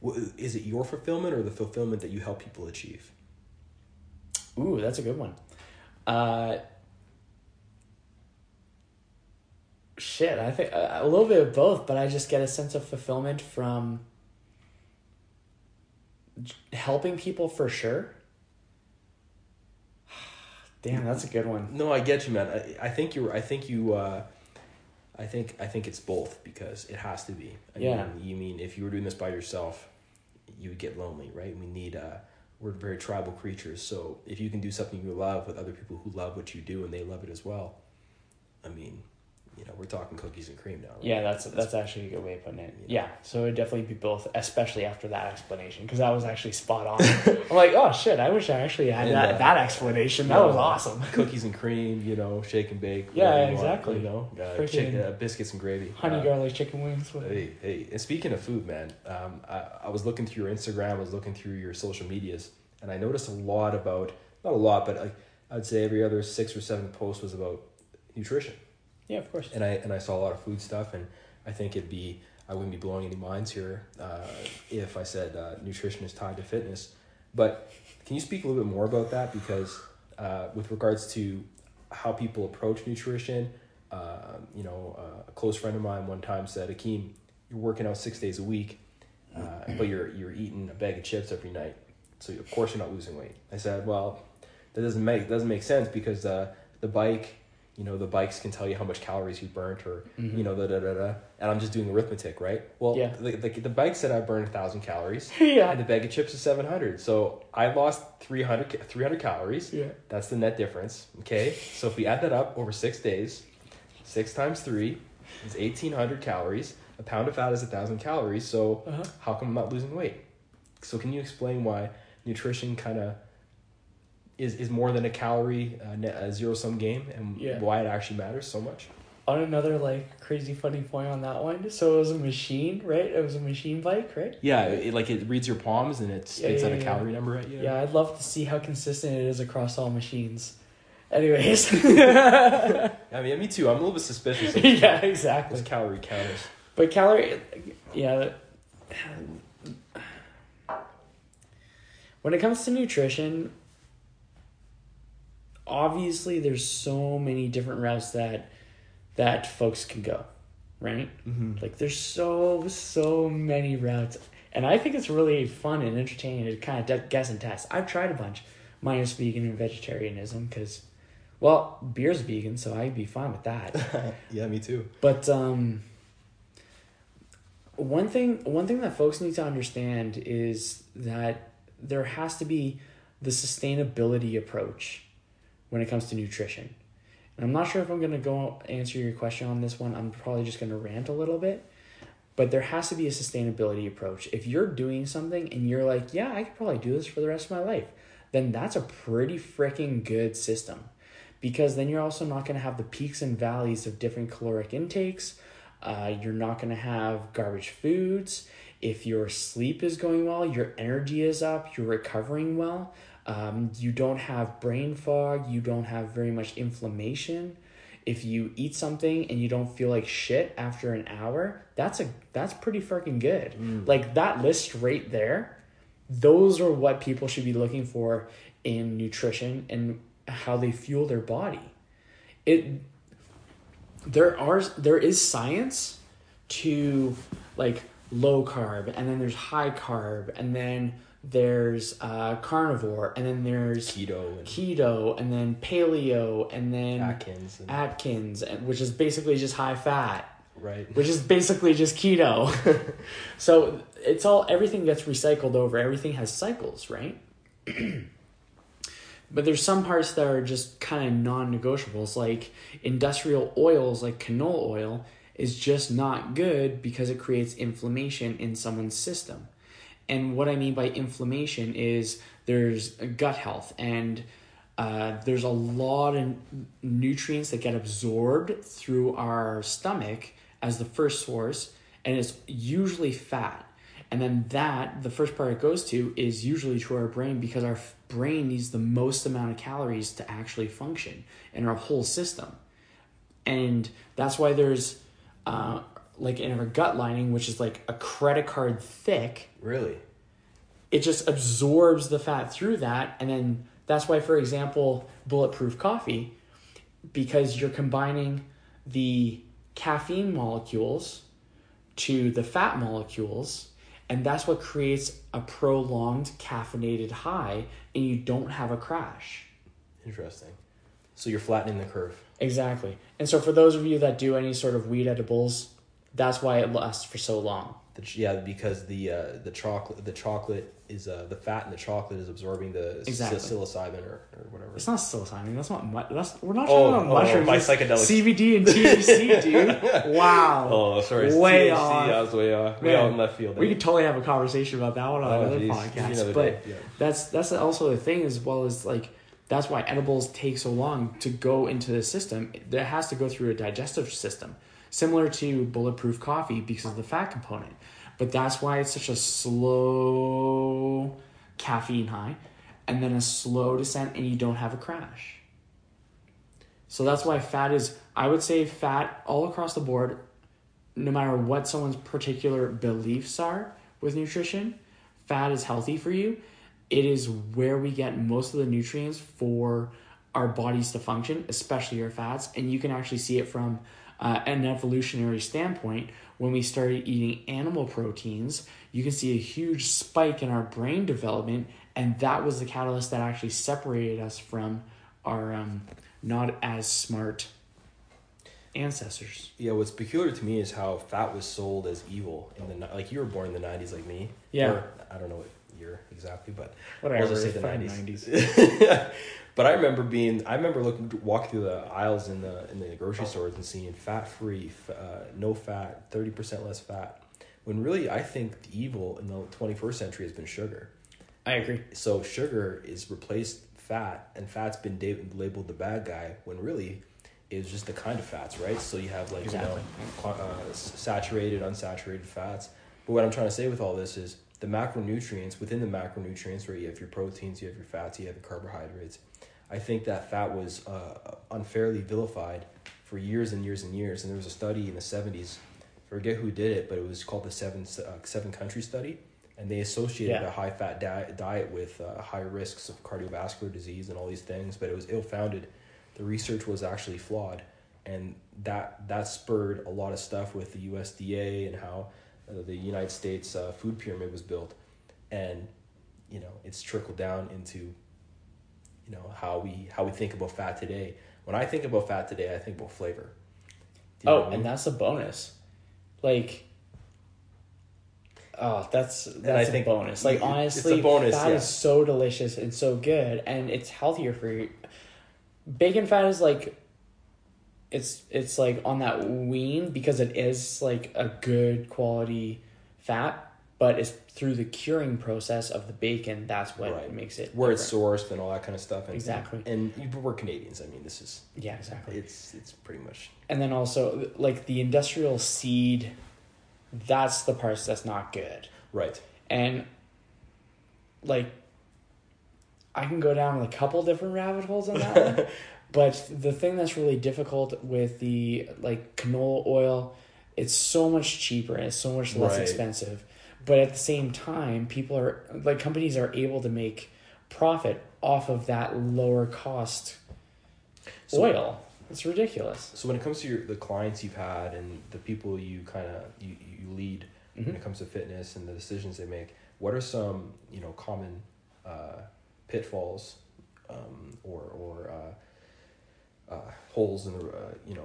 Well, is it your fulfillment or the fulfillment that you help people achieve? Ooh, that's a good one. I think a little bit of both, but I just get a sense of fulfillment from helping people for sure. Damn, that's a good one. No, I get you, man. I think it's both because it has to be. I mean, if you were doing this by yourself, you would get lonely, right? We're very tribal creatures. So if you can do something you love with other people who love what you do and they love it as well, I mean, you know, we're talking cookies and cream now, right? Yeah, that's actually a good way of putting it. Yeah, so it would definitely be both, especially after that explanation, because that was actually spot on. I'm like, oh, shit, I wish I actually had that explanation. That was awesome. Cookies and cream, you know, shake and bake. Yeah, exactly. Biscuits and gravy. Honey garlic chicken wings. Hey, and speaking of food, man, I was looking through your Instagram, I was looking through your social medias, and I noticed not a lot, but I'd say every other 6 or 7 posts was about nutrition. Yeah, of course. And I saw a lot of food stuff, and I think I wouldn't be blowing any minds here if I said nutrition is tied to fitness. But can you speak a little bit more about that? Because with regards to how people approach nutrition, a close friend of mine one time said, Akeem, you're working out 6 days a week, but you're eating a bag of chips every night, so of course you're not losing weight. I said, well, that doesn't make sense because the bikes can tell you how much calories you burnt or, and I'm just doing arithmetic, right? Well, yeah. The bike said I burned 1,000 calories and the bag of chips is 700. So I lost 300 calories. Yeah. That's the net difference, okay? So if we add that up over 6 days, 6 times 3 is 1,800 calories. A pound of fat is 1,000 calories. So how come I'm not losing weight? So can you explain why nutrition kind of is more than a calorie, a zero-sum game, and why it actually matters so much? On another, crazy funny point on that one, so it was a machine, right? It was a machine bike, right? Yeah, it reads your palms, and it spits out a calorie number at you. Yeah, I'd love to see how consistent it is across all machines. Anyways. Me too. I'm a little bit suspicious of exactly. Those calorie counters. But when it comes to nutrition, obviously, there's so many different routes that folks can go, right? Mm-hmm. There's so many routes. And I think it's really fun and entertaining to kind of guess and test. I've tried a bunch, minus vegan and vegetarianism, because, well, beer's vegan, so I'd be fine with that. Yeah, me too. But one thing that folks need to understand is that there has to be the sustainability approach when it comes to nutrition. And I'm not sure if I'm going to go answer your question on this one. I'm probably just going to rant a little bit. But there has to be a sustainability approach. If you're doing something and you're like, yeah, I could probably do this for the rest of my life, then that's a pretty freaking good system. Because then you're also not going to have the peaks and valleys of different caloric intakes. You're not going to have garbage foods. If your sleep is going well, your energy is up, you're recovering well. You don't have brain fog. You don't have very much inflammation. If you eat something and you don't feel like shit after an hour, that's pretty freaking good. That list right there, those are what people should be looking for in nutrition and how they fuel their body. There is science to low carb, and then there's high carb, and then there's carnivore, and then there's keto, and then paleo, and then Atkins, which is basically just high fat, right? Which is basically just keto. So it's all, everything gets recycled over. Everything has cycles, right? But there's some parts that are just kind of non-negotiables, like industrial oils, like canola oil, is just not good because it creates inflammation in someone's system. And what I mean by inflammation is there's gut health, and there's a lot of nutrients that get absorbed through our stomach as the first source, and it's usually fat. And then that, the first part it goes to, is usually to our brain, because our brain needs the most amount of calories to actually function in our whole system. And that's why there's, like in our gut lining, which is like a credit card thick. Really? It just absorbs the fat through that. And then that's why, for example, bulletproof coffee, because you're combining the caffeine molecules to the fat molecules. And that's what creates a prolonged caffeinated high, and you don't have a crash. Interesting. So you're flattening the curve. Exactly. And so for those of you that do any sort of weed edibles, that's why it lasts for so long. Yeah, because the chocolate is the fat in the chocolate is absorbing the psilocybin or whatever. It's not psilocybin. That's not we're not talking about mushrooms. By psychedelics, CBD and THC, dude. Wow. Oh, sorry. Way THC, off. I was way off in left field. We could totally have a conversation about that one on another podcast. But yeah. That's also the thing, as well as like that's why edibles take so long to go into the system. It has to go through a digestive system, similar to bulletproof coffee because of the fat component. But that's why it's such a slow caffeine high and then a slow descent, and you don't have a crash. So that's why fat is, I would say fat all across the board, no matter what someone's particular beliefs are with nutrition, fat is healthy for you. It is where we get most of the nutrients for our bodies to function, especially our fats. And you can actually see it from an evolutionary standpoint. When we started eating animal proteins, you can see a huge spike in our brain development, and that was the catalyst that actually separated us from our not as smart ancestors. Yeah, what's peculiar to me is how fat was sold as evil in the, like, you were born in the 90s like me. Yeah. Or, I don't know what year exactly, but whatever, we'll just say the 90s. But I remember walking through the aisles in the grocery stores and seeing fat-free, no fat, 30% less fat. When really, I think the evil in the 21st century has been sugar. I agree. So sugar is replaced fat, and fat's been labeled the bad guy, when really it's just the kind of fats, right? So you have saturated, unsaturated fats. But what I'm trying to say with all this is the macronutrients, within the macronutrients, where you have your proteins, you have your fats, you have your carbohydrates. I think that fat was unfairly vilified for years and years and years. And there was a study in the 70s, I forget who did it, but it was called the Seven Country Study. And they associated a high-fat diet with high risks of cardiovascular disease and all these things, but it was ill-founded. The research was actually flawed. And that spurred a lot of stuff with the USDA and how the United States food pyramid was built. And, you know, it's trickled down into, you know, how we think about fat today. When I think about fat today, I think about flavor. And that's a bonus. Like, that's a bonus. Like, honestly, it's a bonus, fat is so delicious and so good, and it's healthier for you. Bacon fat is like, it's like on that wean, because it is like a good quality fat. But it's through the curing process of the bacon, that's what makes it where different. It's sourced and all that kind of stuff. And, exactly. And we're Canadians. I mean, this is... Yeah, exactly. It's pretty much... And then also, like, the industrial seed, that's the parts that's not good. Right. And, like, I can go down a couple different rabbit holes on that one. But the thing that's really difficult with the, like, canola oil, it's so much cheaper and it's so much less expensive. But at the same time, companies are able to make profit off of that lower cost oil. It's ridiculous. So when it comes to the clients you've had and the people you kind of you lead, when it comes to fitness and the decisions they make. What are some, you know, common pitfalls or holes in the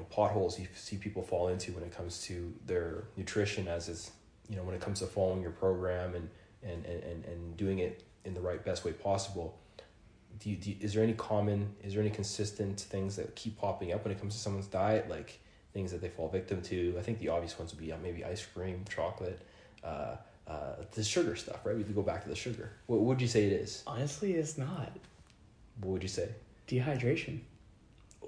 potholes you see people fall into when it comes to their nutrition, as it's, you know, when it comes to following your program and doing it in the best way possible? Is there any consistent things that keep popping up when it comes to someone's diet, like things that they fall victim to? I think the obvious ones would be maybe ice cream, chocolate, the sugar stuff, right? We could go back to the sugar. What would you say it is? Honestly, it's not. What would you say? Dehydration.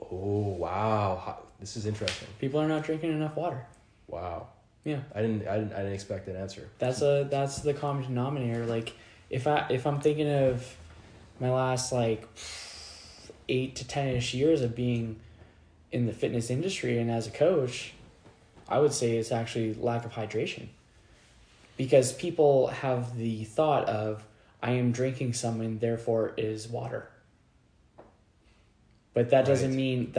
Oh, wow. This is interesting. People are not drinking enough water. Wow. Yeah. I didn't expect an answer. That's the common denominator. Like if I'm thinking of my last 8 to 10-ish years of being in the fitness industry and as a coach, I would say it's actually lack of hydration. Because people have the thought of, I am drinking something, therefore it is water. But that doesn't mean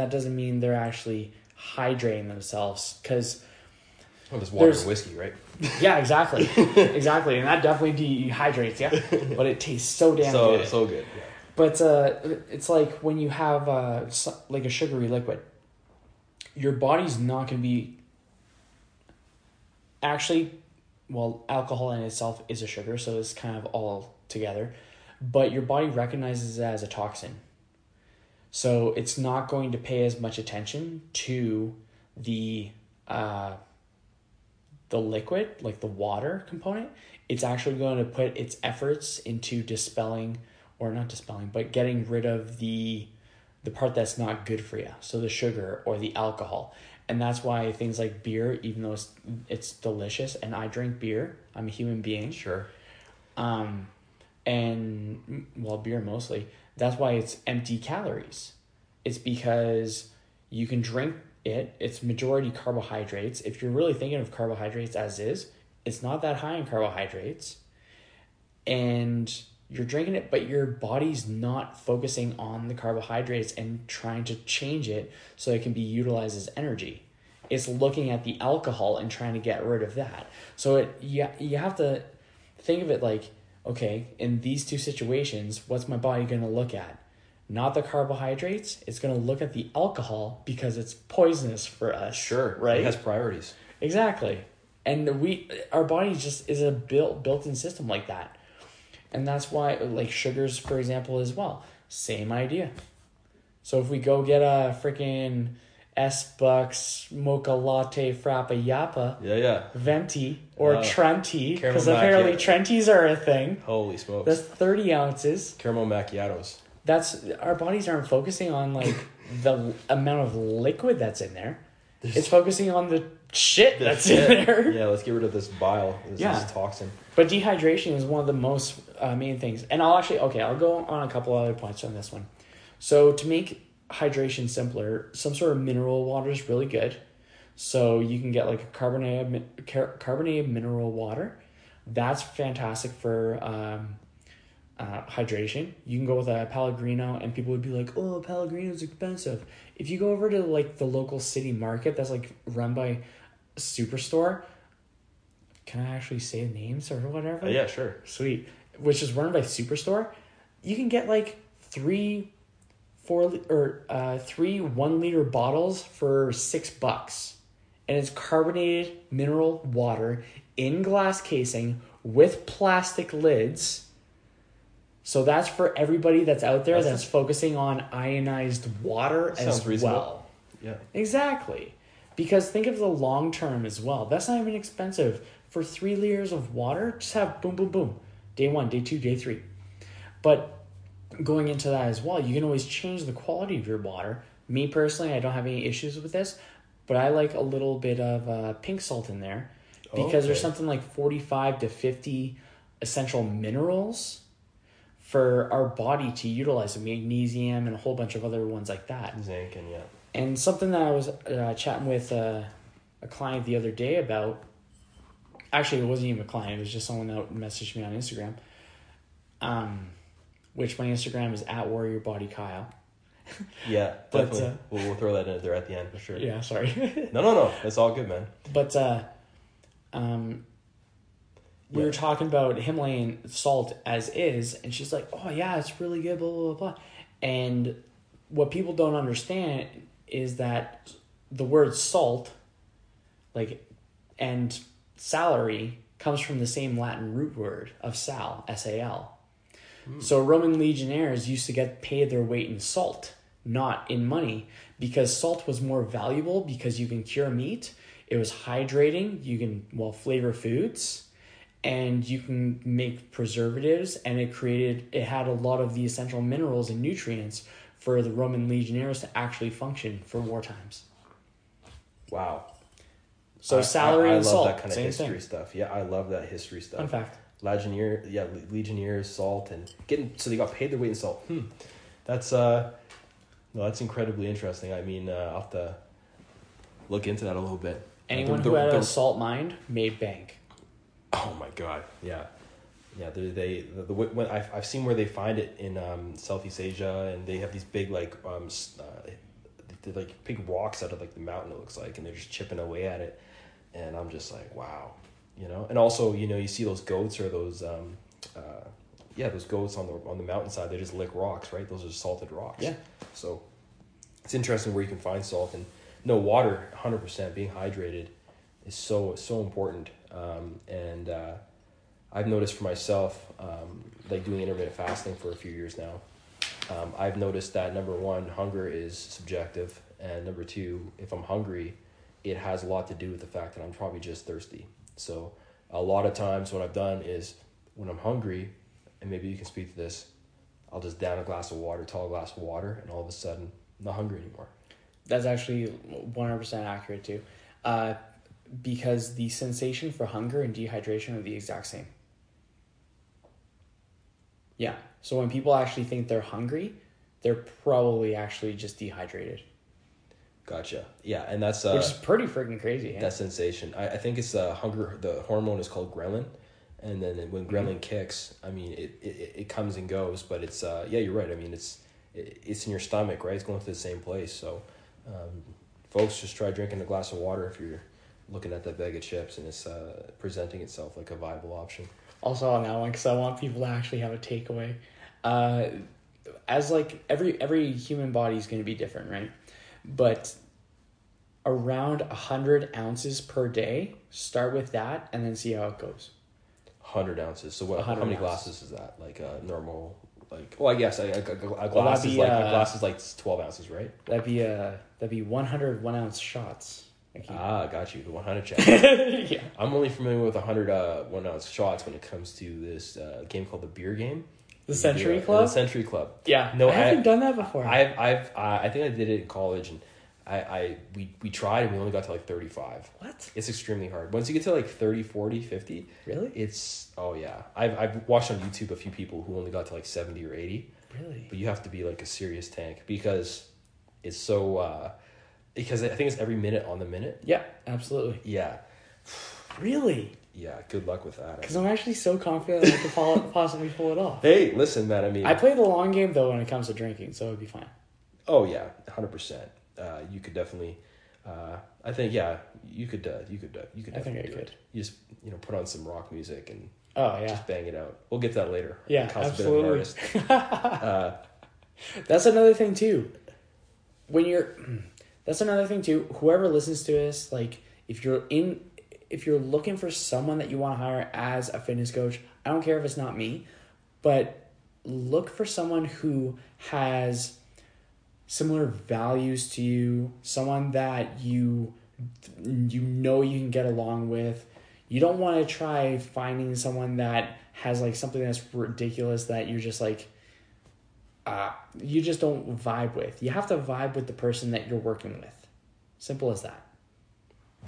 they're actually hydrating themselves, because there's water and whiskey, right? Yeah, exactly. And that definitely dehydrates, yeah. But it tastes so damn good. So good, yeah. But it's like when you have a sugary liquid, your body's not going to be alcohol in itself is a sugar, so it's kind of all together. But your body recognizes it as a toxin. So it's not going to pay as much attention to the liquid, like the water component. It's actually going to put its efforts into getting rid of the part that's not good for you. So the sugar or the alcohol. And that's why things like beer, even though it's delicious, and I drink beer, I'm a human being. Sure. Beer mostly. That's why it's empty calories. It's because you can drink it. It's majority carbohydrates. If you're really thinking of carbohydrates as is, it's not that high in carbohydrates. And you're drinking it, but your body's not focusing on the carbohydrates and trying to change it so it can be utilized as energy. It's looking at the alcohol and trying to get rid of that. So you have to think of it like, okay, in these two situations, what's my body going to look at? Not the carbohydrates. It's going to look at the alcohol because it's poisonous for us. Sure. Right? It has priorities. Exactly. And our body just is a built-in system like that. And that's why, like sugars, for example, as well. Same idea. So if we go get a freaking S-Bucks mocha latte frappa yappa. Yeah. Venti or Trenti. Because apparently Trentis are a thing. Holy smokes. That's 30 ounces. Caramel macchiatos. Our bodies aren't focusing on the amount of liquid that's in there. It's focusing on the shit that's in there. Yeah, let's get rid of this bile. This toxin. But dehydration is one of the most main things. And I'll go on a couple other points on this one. So to make hydration simpler, some sort of mineral water is really good. So you can get carbonated mineral water. That's fantastic for hydration. You can go with a Pellegrino, and people would be like, oh, Pellegrino's expensive. If you go over to the local city market that's run by a Superstore, can I actually say names or whatever? Yeah, sure. Sweet. Which is run by Superstore. You can get 3 1-liter bottles for $6. And it's carbonated mineral water in glass casing with plastic lids. So that's for everybody that's out there that's focusing on ionized water as well. Yeah. Exactly. Because think of the long term as well. That's not even expensive. For 3 liters of water, just have boom, boom, boom. Day 1, day 2, day 3. But going into that as well, you can always change the quality of your water. Me personally, I don't have any issues with this, but I like a little bit of pink salt in there because there's something like 45 to 50 essential minerals for our body to utilize, magnesium and a whole bunch of other ones like that. Zinc and yeah. And something that I was chatting with a client the other day about, actually it wasn't even a client, it was just someone that messaged me on Instagram, which my Instagram is @warriorbodykyle. Yeah, definitely. But, we'll throw that in there at the end for sure. Yeah, sorry. No, it's all good, man. But we were talking about Himalayan salt as is, and she's like, oh yeah, it's really good, blah, blah, blah, blah. And what people don't understand is that the word salt, like, and salary comes from the same Latin root word of sal, S-A-L. So Roman legionnaires used to get paid their weight in salt, not in money, because salt was more valuable because you can cure meat. It was hydrating. You can, well, flavor foods, and you can make preservatives. And it created, it had a lot of the essential minerals and nutrients for the Roman legionnaires to actually function for war times. Wow. So salary and salt. I love that kind of history stuff. Yeah, I love that history stuff. Fun fact. Legionnaires, salt, and getting, so they got paid their weight in salt. That's incredibly interesting. I mean, I'll have to look into that a little bit. Anyone who had a salt mind made bank. Oh my God! Yeah, yeah. I've seen where they find it in Southeast Asia, and they have these big big rocks out of like the mountain. It looks like, and they're just chipping away at it, and I'm just like, wow. You know, and also, you know, you see those goats or those goats on the mountainside. They just lick rocks, right? Those are salted rocks. Yeah. So it's interesting where you can find salt, and water, 100%, being hydrated is so important. And I've noticed for myself, like doing intermittent fasting for a few years now, I've noticed that number one, hunger is subjective, and number two, if I'm hungry, it has a lot to do with the fact that I'm probably just thirsty. So a lot of times what I've done is when I'm hungry, and maybe you can speak to this, I'll just down a tall glass of water, and all of a sudden I'm not hungry anymore. That's actually 100% accurate too, because the sensation for hunger and dehydration are the exact same. Yeah. So when people actually think they're hungry, they're probably actually just dehydrated. Gotcha. Yeah, and that's... which is pretty freaking crazy. Yeah. That sensation. I think it's hunger. The hormone is called ghrelin. And then when ghrelin kicks, I mean, it comes and goes. But it's... yeah, you're right. I mean, it's in your stomach, right? It's going to the same place. So, folks, just try drinking a glass of water if you're looking at that bag of chips and it's presenting itself like a viable option. Also on that one, because I want people to actually have a takeaway. As like every human body is going to be different, right? But around 100 ounces per day, start with that and then see how it goes. 100 ounces. So what? How many glasses is that? Like a normal, like, well, I guess a glass is like 12 ounces, right? That'd be 101 ounce shots. Got you. The 100 shots. Yeah. I'm only familiar with 101 ounce shots when it comes to this game called the beer game. The Century Club? The Century Club. Yeah. No, I haven't done that before. I think I did it in college, and we tried, and we only got to like 35. What? It's extremely hard. Once you get to like 30, 40, 50. Really? It's, oh yeah. I've watched on YouTube a few people who only got to like 70 or 80. Really? But you have to be like a serious tank because it's so, because I think it's every minute on the minute. Yeah, absolutely. Yeah. Really? Yeah, good luck with that. Because I'm actually so confident that I could possibly pull it off. Hey, listen, man, I mean... I play the long game, though, when it comes to drinking, so it would be fine. Oh, yeah, 100%. You could definitely... I think, yeah, you could definitely do it. I think I could. You just, put on some rock music and just bang it out. We'll get to that later. Yeah, absolutely. That's another thing, too. That's another thing, too. Whoever listens to this, like, if you're looking for someone that you want to hire as a fitness coach, I don't care if it's not me, but look for someone who has similar values to you, someone that you can get along with. You don't want to try finding someone that has like something that's ridiculous that you're just like, you just don't vibe with. You have to vibe with the person that you're working with. Simple as that.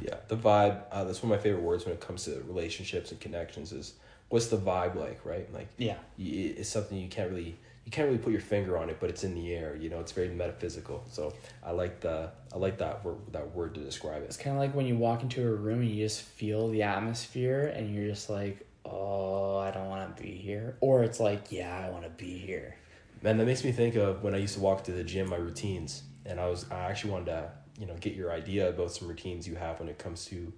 Yeah, the vibe, that's one of my favorite words when it comes to relationships and connections is, what's the vibe like, right? Like, yeah, it's something you can't really put your finger on it, but it's in the air, it's very metaphysical. So I like that word to describe it. It's kind of like when you walk into a room and you just feel the atmosphere and you're just like, oh, I don't want to be here. Or it's like, yeah, I want to be here. Man, that makes me think of when I used to walk to the gym, my routines, and I actually wanted to get your idea about some routines you have when it comes to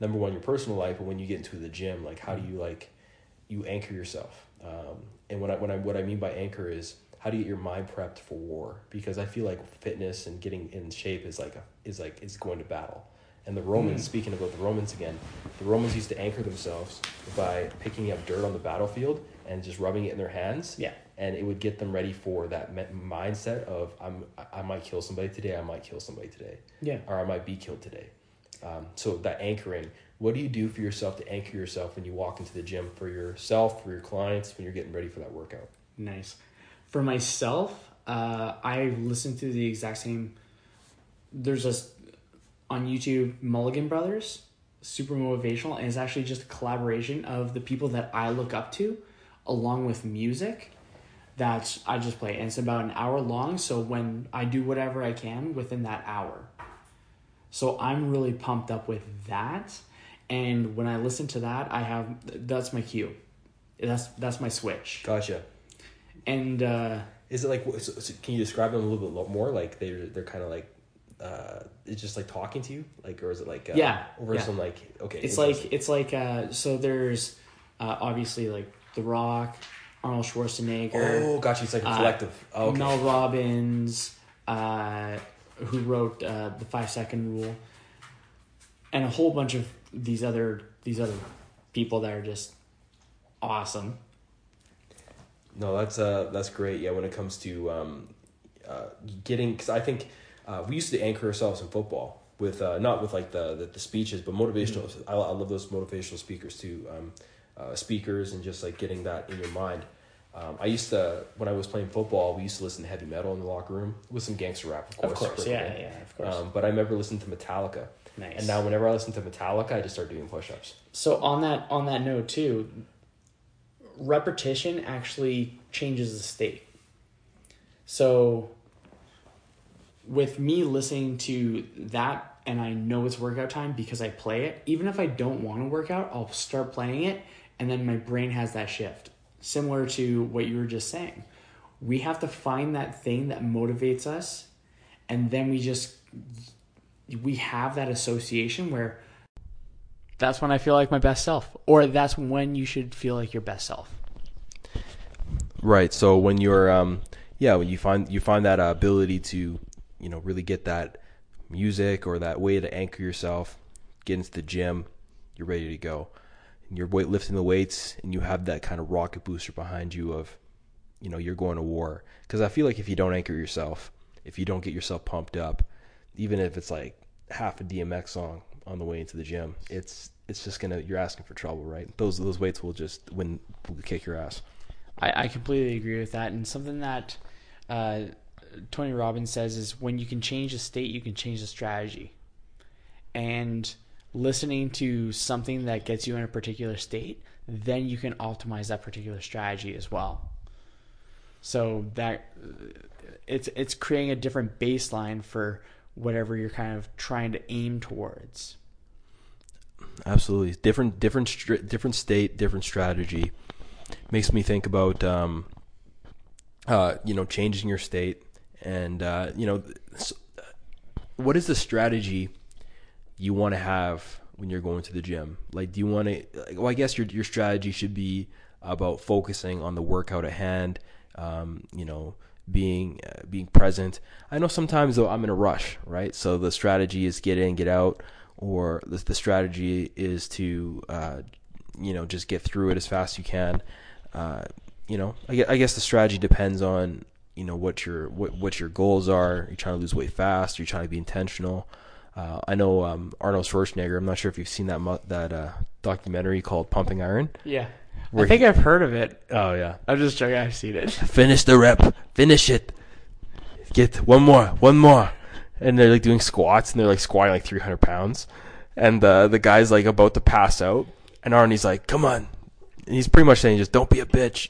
number one, your personal life, but when you get into the gym, like, how do you, like, you anchor yourself? And what I mean by anchor is, how do you get your mind prepped for war? Because I feel like fitness and getting in shape is going to battle. And the Romans, speaking about the Romans again, the Romans used to anchor themselves by picking up dirt on the battlefield and just rubbing it in their hands. Yeah. And it would get them ready for that mindset of, I might kill somebody today, I might kill somebody today. Yeah. Or I might be killed today. So that anchoring, what do you do for yourself to anchor yourself when you walk into the gym, for yourself, for your clients, when you're getting ready for that workout? Nice. For myself, I listen to the exact same, there's this on YouTube, Mulligan Brothers, super motivational, and it's actually just a collaboration of the people that I look up to, along with music that I just play. And it's about an hour long, so when I do whatever I can within that hour. So I'm really pumped up with that, and when I listen to that, that's my cue. That's my switch. Gotcha. And is it like? So can you describe them a little bit more? Like they're kind of like. It's just like talking to you, like, or is it like some like, okay, it's like so there's obviously like The Rock, Arnold Schwarzenegger, oh gosh, it's like reflective, okay. Mel Robbins, who wrote the 5-second rule, and a whole bunch of these other people that are just awesome. No, that's great. Yeah, when it comes to getting, because I think. We used to anchor ourselves in football with not with like the speeches, but motivational. Mm-hmm. I love those motivational speakers too, speakers, and just like getting that in your mind. I used to, when I was playing football, we used to listen to heavy metal in the locker room with some gangster rap, of course, yeah, of course. But I remember listening to Metallica. Nice. And now whenever I listen to Metallica, I just start doing push-ups. So on that note too, repetition actually changes the state. So. With me listening to that, and I know it's workout time because I play it, even if I don't want to work out, I'll start playing it, and then my brain has that shift. Similar to what you were just saying. We have to find that thing that motivates us, and then we have that association where that's when I feel like my best self, or that's when you should feel like your best self. Right, so when you're, when you find that ability to, you know, really get that music or that way to anchor yourself, get into the gym, you're ready to go. And you're lifting the weights, and you have that kind of rocket booster behind you of, you know, you're going to war. Because I feel like if you don't anchor yourself, if you don't get yourself pumped up, even if it's like half a DMX song on the way into the gym, it's just going to, you're asking for trouble, right? Those weights will kick your ass. I completely agree with that. And something that Tony Robbins says is, when you can change the state, you can change the strategy. And listening to something that gets you in a particular state, then you can optimize that particular strategy as well. So that it's creating a different baseline for whatever you're kind of trying to aim towards. Absolutely. Different state, different strategy. Makes me think about changing your state. And, what is the strategy you want to have when you're going to the gym? Like, do you want to, I guess your strategy should be about focusing on the workout at hand, being present. I know sometimes, though, I'm in a rush, right? So the strategy is get in, get out, or the strategy is to, just get through it as fast as you can. I guess the strategy depends on, what your goals are. You're trying to lose weight fast. You're trying to be intentional. I know Arnold Schwarzenegger. I'm not sure if you've seen that documentary called Pumping Iron. Yeah, I think I've heard of it. Oh yeah, I'm just joking. I've seen it. Finish the rep. Finish it. Get one more, and they're like doing squats, and they're like squatting like 300 pounds, and the guy's like about to pass out, and Arnie's like, "Come on," and he's pretty much saying, "Just don't be a bitch."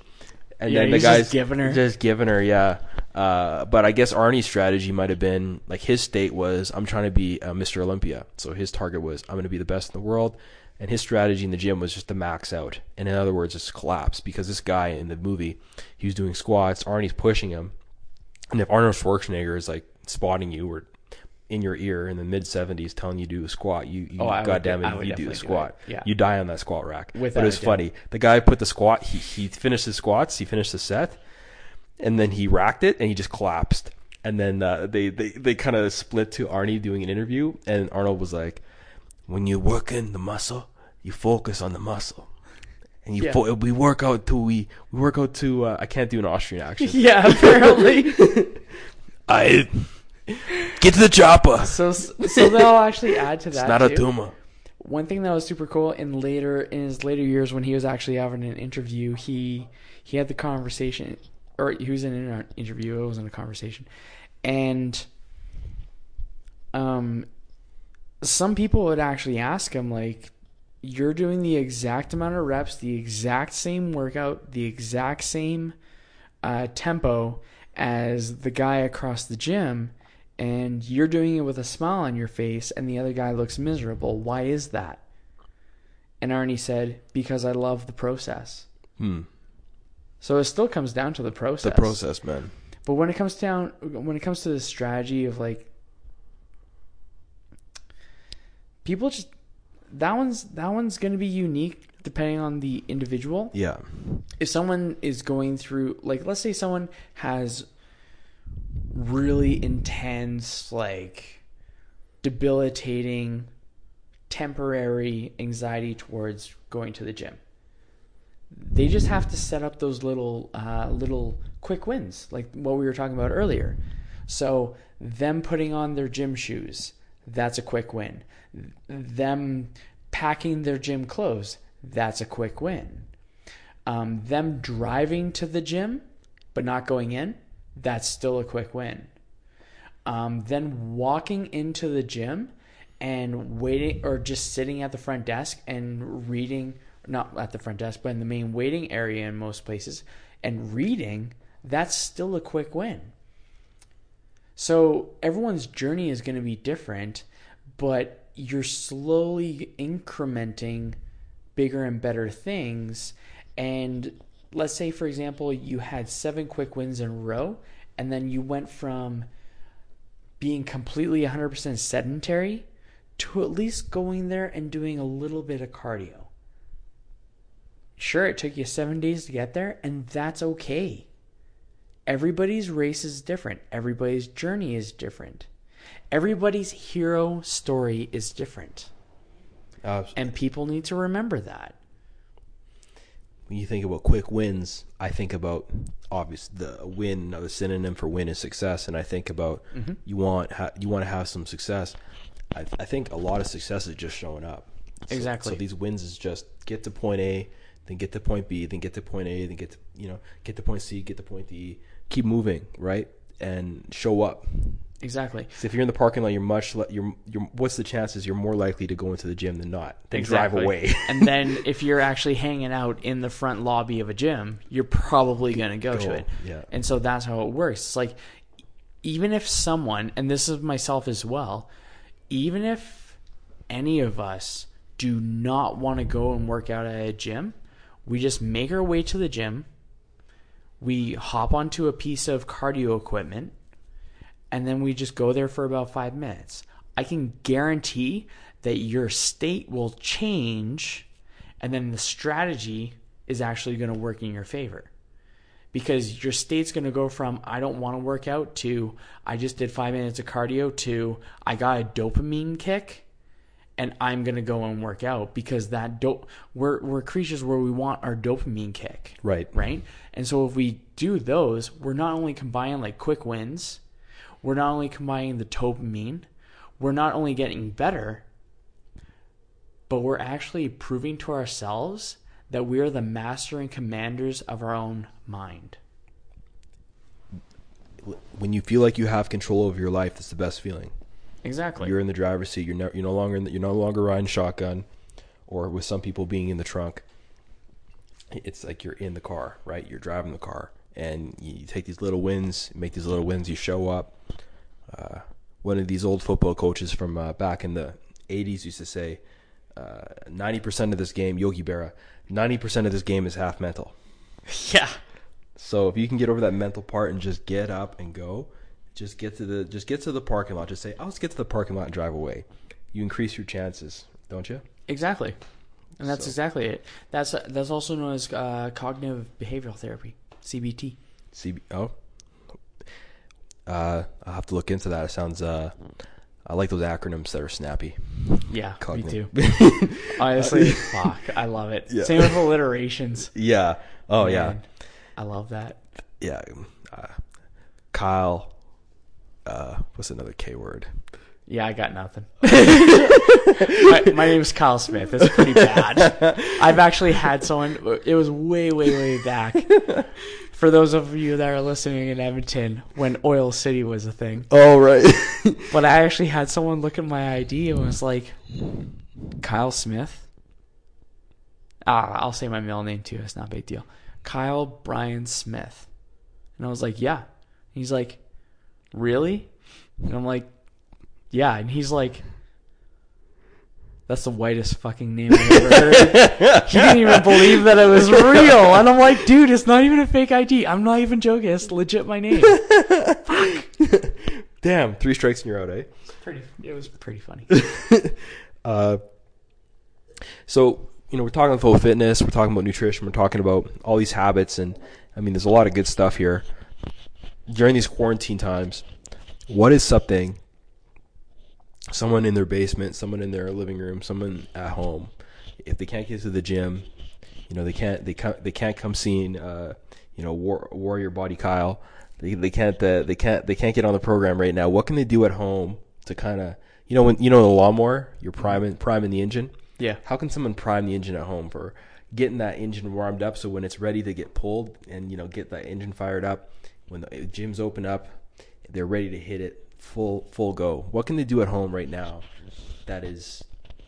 And then the guy's just giving her, yeah. But I guess Arnie's strategy might have been, like, his state was, I'm trying to be Mr. Olympia. So his target was, I'm going to be the best in the world. And his strategy in the gym was just to max out. And in other words, just collapse. Because this guy in the movie, he was doing squats. Arnie's pushing him. And if Arnold Schwarzenegger is, like, spotting you or in your ear in the mid-70s telling you to do a squat, you do a squat. Yeah. You die on that squat rack. But it was funny. The guy put the squat, he finished his squats, he finished the set, and then he racked it and he just collapsed. And then they kind of split to Arnie doing an interview, and Arnold was like, when you're working the muscle, you focus on the muscle. And we work out till we work out to I can't do an Austrian accent. Yeah, apparently. I get to the chopper. So they'll actually add to that. It's not a tumor. One thing that was super cool in his later years when he was actually having an interview, he had the conversation, or he was in an interview. It wasn't a conversation, and some people would actually ask him like, you're doing the exact amount of reps, the exact same workout, the exact same tempo as the guy across the gym, and you're doing it with a smile on your face, and the other guy looks miserable. Why is that? And Arnie said, because I love the process. So it still comes down to the process. The process, man. But when it comes to the strategy of like, people just... That one's going to be unique depending on the individual. Yeah. If someone is going through, like, let's say someone has really intense, like, debilitating, temporary anxiety towards going to the gym. They just have to set up those little quick wins, like what we were talking about earlier. So them putting on their gym shoes, that's a quick win. Them packing their gym clothes, that's a quick win. Them driving to the gym but not going in, that's still a quick win. Then walking into the gym and waiting, or just sitting at the front desk and reading, not at the front desk, but in the main waiting area in most places, and reading, that's still a quick win. So everyone's journey is going to be different, but you're slowly incrementing bigger and better things. And let's say, for example, you had 7 quick wins in a row, and then you went from being completely 100% sedentary to at least going there and doing a little bit of cardio. Sure, it took you 7 days to get there, and that's okay. Everybody's race is different. Everybody's journey is different. Everybody's hero story is different. Absolutely. And people need to remember that. When you think about quick wins, I think about, obviously, the synonym for win is success. And I think about you want to have some success. I think a lot of success is just showing up. Exactly. So these wins is just get to point A, then get to point B, then get to point A, then get to point C, get to point D. Keep moving, right? And show up. Exactly. So if you're in the parking lot, what's the chances you're more likely to go into the gym than not? Then drive away. And then if you're actually hanging out in the front lobby of a gym, you're probably going to go to it. Yeah. And so that's how it works. It's like, even if someone, and this is myself as well, even if any of us do not want to go and work out at a gym, we just make our way to the gym. We hop onto a piece of cardio equipment, and then we just go there for about 5 minutes. I can guarantee that your state will change, and then the strategy is actually going to work in your favor, because your state's going to go from I don't want to work out to I just did 5 minutes of cardio to I got a dopamine kick and I'm going to go and work out, because that we're creatures where we want our dopamine kick. Right. Right? And so if we do those, we're not only combining like quick wins, we're not only combining the dopamine, we're not only getting better, but we're actually proving to ourselves that we are the master and commanders of our own mind. When you feel like you have control over your life, that's the best feeling. Exactly. You're in the driver's seat. You're no longer riding shotgun, or with some people being in the trunk. It's like you're in the car, right? You're driving the car, and you take these little wins, make these little wins. You show up. One of these old football coaches from back in the '80s used to say, 90% of this game, Yogi Berra, 90% of this game is half mental. Yeah. So if you can get over that mental part and just get up and go, Just get to the parking lot. Just say, "I'll just get to the parking lot and drive away." You increase your chances, don't you? Exactly, and that's exactly it. That's also known as cognitive behavioral therapy, CBT. I'll have to look into that. It sounds. I like those acronyms that are snappy. Yeah, cognitive. Me too. Honestly, fuck, I love it. Yeah. Same with alliterations. Yeah. Oh, man, yeah. I love that. Yeah. Kyle. What's another K word? Yeah, I got nothing. my name's Kyle Smith. That's pretty bad. I've actually had someone. It was way, way, way back. For those of you that are listening in Edmonton, when Oil City was a thing. Oh, right. But I actually had someone look at my ID and was like, Kyle Smith? I'll say my middle name too. It's not a big deal. Kyle Brian Smith. And I was like, yeah. He's like, really? And I'm like, yeah. And he's like, that's the whitest fucking name I've ever heard. He didn't even believe that it was real. And I'm like, dude, it's not even a fake ID. I'm not even joking. It's legit my name. Fuck. Damn, 3 strikes and you're out, eh? It was pretty funny. So, you know, we're talking about full fitness. We're talking about nutrition. We're talking about all these habits. And, I mean, there's a lot of good stuff here. During these quarantine times, what is something... someone in their basement, someone in their living room, someone at home. If they can't get to the gym, you know, they can't come seeing, you know, Warrior Body Kyle. They can't get on the program right now. What can they do at home to kind of, you know, when you know the lawnmower, you're priming the engine. Yeah. How can someone prime the engine at home for getting that engine warmed up so when it's ready to get pulled and, you know, get that engine fired up when the gyms open up, they're ready to hit it. Full go. What can they do at home right now that is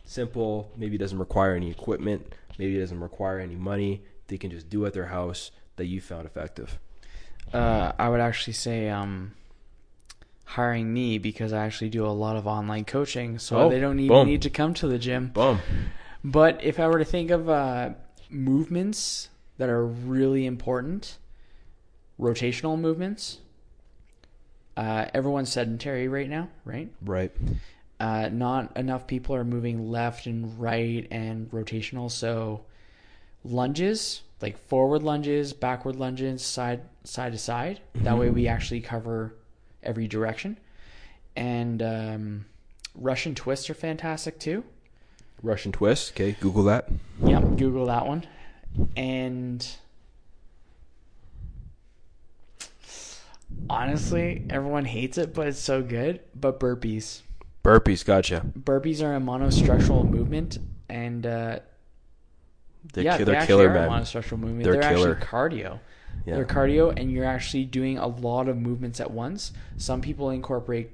simple, maybe doesn't require any equipment, maybe doesn't require any money, they can just do at their house that you found effective? I would actually say hiring me, because I actually do a lot of online coaching, so they don't even need to come to the gym. Boom. But if I were to think of movements that are really important, rotational movements. Everyone's sedentary right now, right? Right. Not enough people are moving left and right and rotational. So lunges, like forward lunges, backward lunges, side to side. Mm-hmm. That way we actually cover every direction. And Russian twists are fantastic too. Russian twists. Okay, Google that. Yeah, Google that one. And... honestly, everyone hates it, but it's so good. But burpees. Burpees, gotcha. Burpees are a monostructural movement, and they're killer, man. Monostructural movement. They're actually cardio. Yeah. They're cardio, and you're actually doing a lot of movements at once. Some people incorporate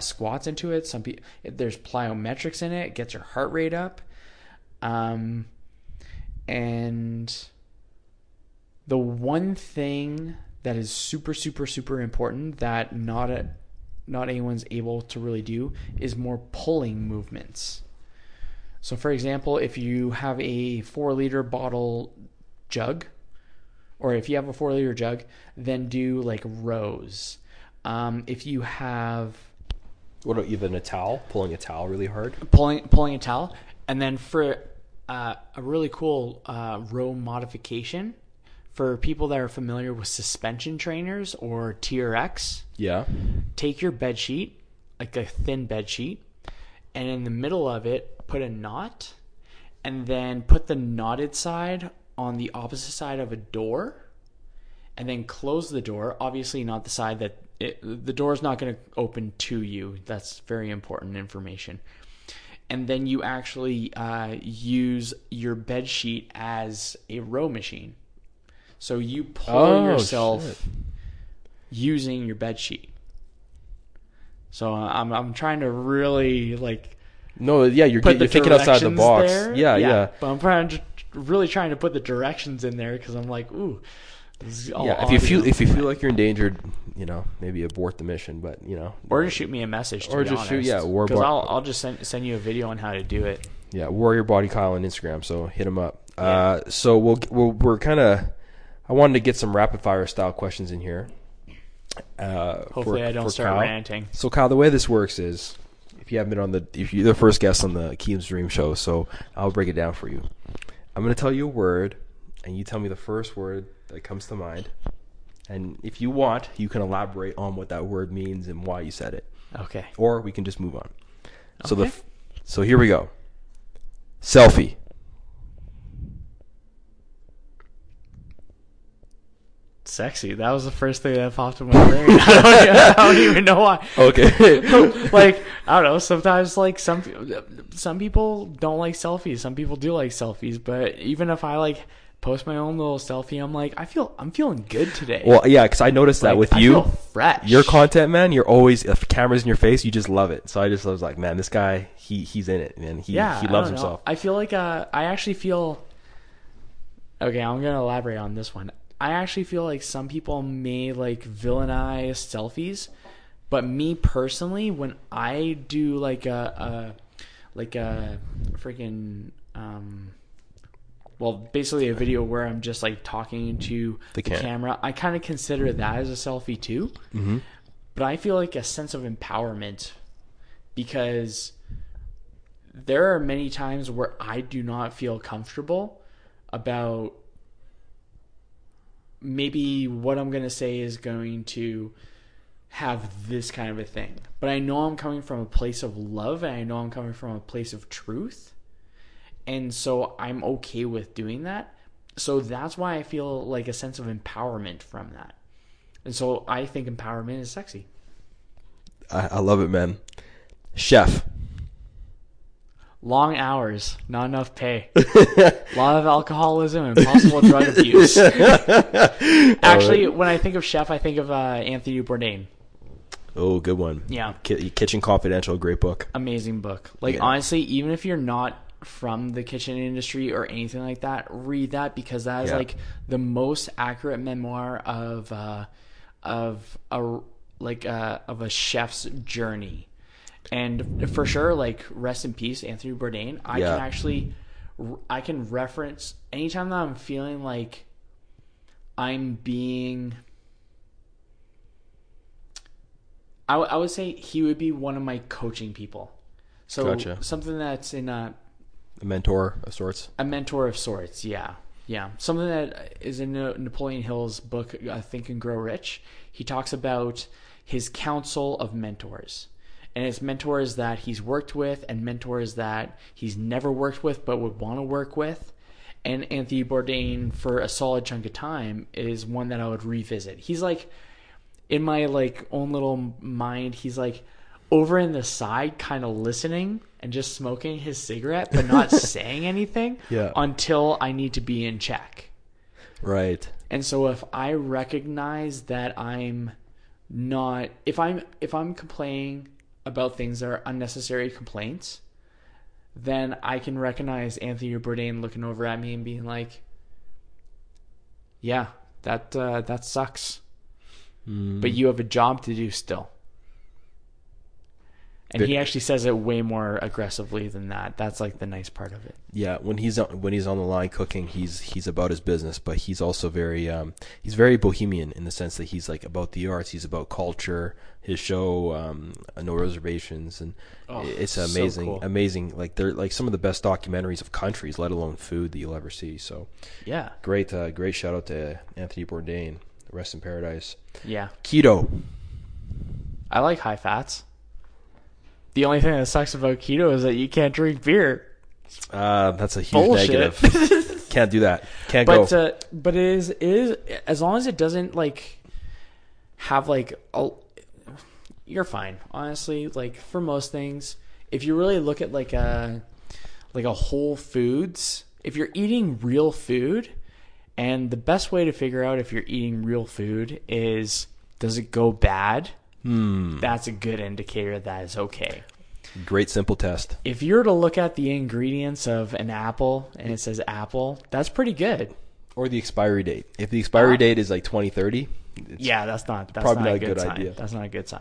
squats into it. Some people, there's plyometrics in it. It gets your heart rate up, and the one thing that is super, super, super important that not anyone's able to really do is more pulling movements. So, for example, if you have a 4-liter bottle jug, or if you have a 4-liter jug, then do like rows. If you have, what about even a towel? Pulling a towel really hard. Pulling a towel, and then for a really cool row modification. For people that are familiar with suspension trainers or TRX, yeah, take your bed sheet, like a thin bed sheet, and in the middle of it, put a knot, and then put the knotted side on the opposite side of a door, and then close the door. Obviously, not the side that the door is not going to open to you. That's very important information. And then you actually use your bed sheet as a row machine. So you pull yourself using your bed sheet. So I'm trying to really like you're thinking outside the box. Yeah. But I'm really trying to put the directions in there because I'm like, ooh, this is all obvious. If you feel like you're endangered, you know, maybe abort the mission. But you know, or just shoot me a message. Because I'll just send you a video on how to do it. Yeah, Warrior Body Kyle on Instagram. So hit him up. Yeah. So we're kind of. I wanted to get some rapid-fire style questions in here. Hopefully, I don't start Kyle. Ranting. So, Kyle, the way this works is, if you haven't been on the, if you're the first guest on the Akeem's Dream Show, so I'll break it down for you. I'm going to tell you a word, and you tell me the first word that comes to mind. And if you want, you can elaborate on what that word means and why you said it. Okay. Or we can just move on. Okay. So so here we go. Selfie. Sexy. That was the first thing that popped in my brain. I don't even know why. Okay. Like, I don't know. Sometimes, like, some people don't like selfies. Some people do like selfies. But even if I, like, post my own little selfie, I'm like, I'm feeling good today. Well, yeah, because I noticed that, like, with you, I feel fresh. Your content, man, you're always, if camera's in your face, you just love it. So I just was like, man, this guy, he's in it, man. He loves himself. I feel like I actually feel. Okay, I'm gonna elaborate on this one. I actually feel like some people may like villainize selfies, but me personally, when I do like a freaking basically a video where I'm just like talking to the camera, I kind of consider that as a selfie too. Mm-hmm. But I feel like a sense of empowerment, because there are many times where I do not feel comfortable about maybe what I'm going to say is going to have this kind of a thing. But I know I'm coming from a place of love, and I know I'm coming from a place of truth. And so I'm okay with doing that. So that's why I feel like a sense of empowerment from that. And so I think empowerment is sexy. I love it, man. Chef. Long hours, not enough pay. A lot of alcoholism and possible drug abuse. Actually, when I think of chef, I think of Anthony Bourdain. Oh, good one. Yeah. Kitchen Confidential, great book. Amazing book. Like, honestly, even if you're not from the kitchen industry or anything like that, read that, because that is like the most accurate memoir of a chef's journey. And for sure, like, rest in peace, Anthony Bourdain. I can reference anytime that I'm feeling like I'm being. I would say he would be one of my coaching people. So something that's in a mentor of sorts. A mentor of sorts, yeah. Yeah. Something that is in Napoleon Hill's book, Think and Grow Rich. He talks about his council of mentors. And it's mentors that he's worked with and mentors that he's never worked with but would want to work with. And Anthony Bourdain, for a solid chunk of time, is one that I would revisit. He's like, in my like own little mind, he's like over in the side kind of listening and just smoking his cigarette but not saying anything until I need to be in check. Right. And so if I recognize that I'm not – if I'm complaining – about things that are unnecessary complaints, then I can recognize Anthony Bourdain looking over at me and being like, yeah, that sucks. Mm. But you have a job to do still. And he actually says it way more aggressively than that. That's like the nice part of it. Yeah, when he's on the line cooking, he's about his business, but he's also very he's very bohemian in the sense that he's like about the arts, he's about culture. His show, No Reservations, and it's amazing, so cool. Amazing. Like, they're like some of the best documentaries of countries, let alone food, that you'll ever see. So yeah, great shout out to Anthony Bourdain. Rest in paradise. Yeah, keto. I like high fats. The only thing that sucks about keto is that you can't drink beer. That's a huge negative. Can't do that. Can't go. But it is as long as it doesn't like have like a. You're fine, honestly. Like for most things, if you really look at like a Whole Foods, if you're eating real food, and the best way to figure out if you're eating real food is, does it go bad? That's a good indicator that is okay. Great simple test. If you were to look at the ingredients of an apple and it says apple, that's pretty good. Or the expiry date. If the expiry date is like 2030, that's probably not a good idea. That's not a good sign.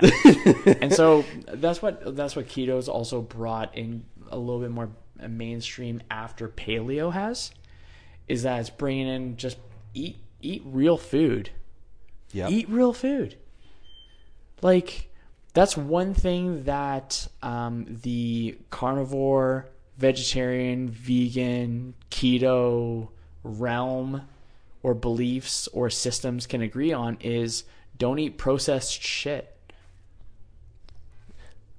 And so that's what keto's also brought in a little bit more mainstream after paleo has, is that it's bringing in just eat real food. Yeah. Eat real food. Like, that's one thing that the carnivore, vegetarian, vegan, keto realm or beliefs or systems can agree on is don't eat processed shit.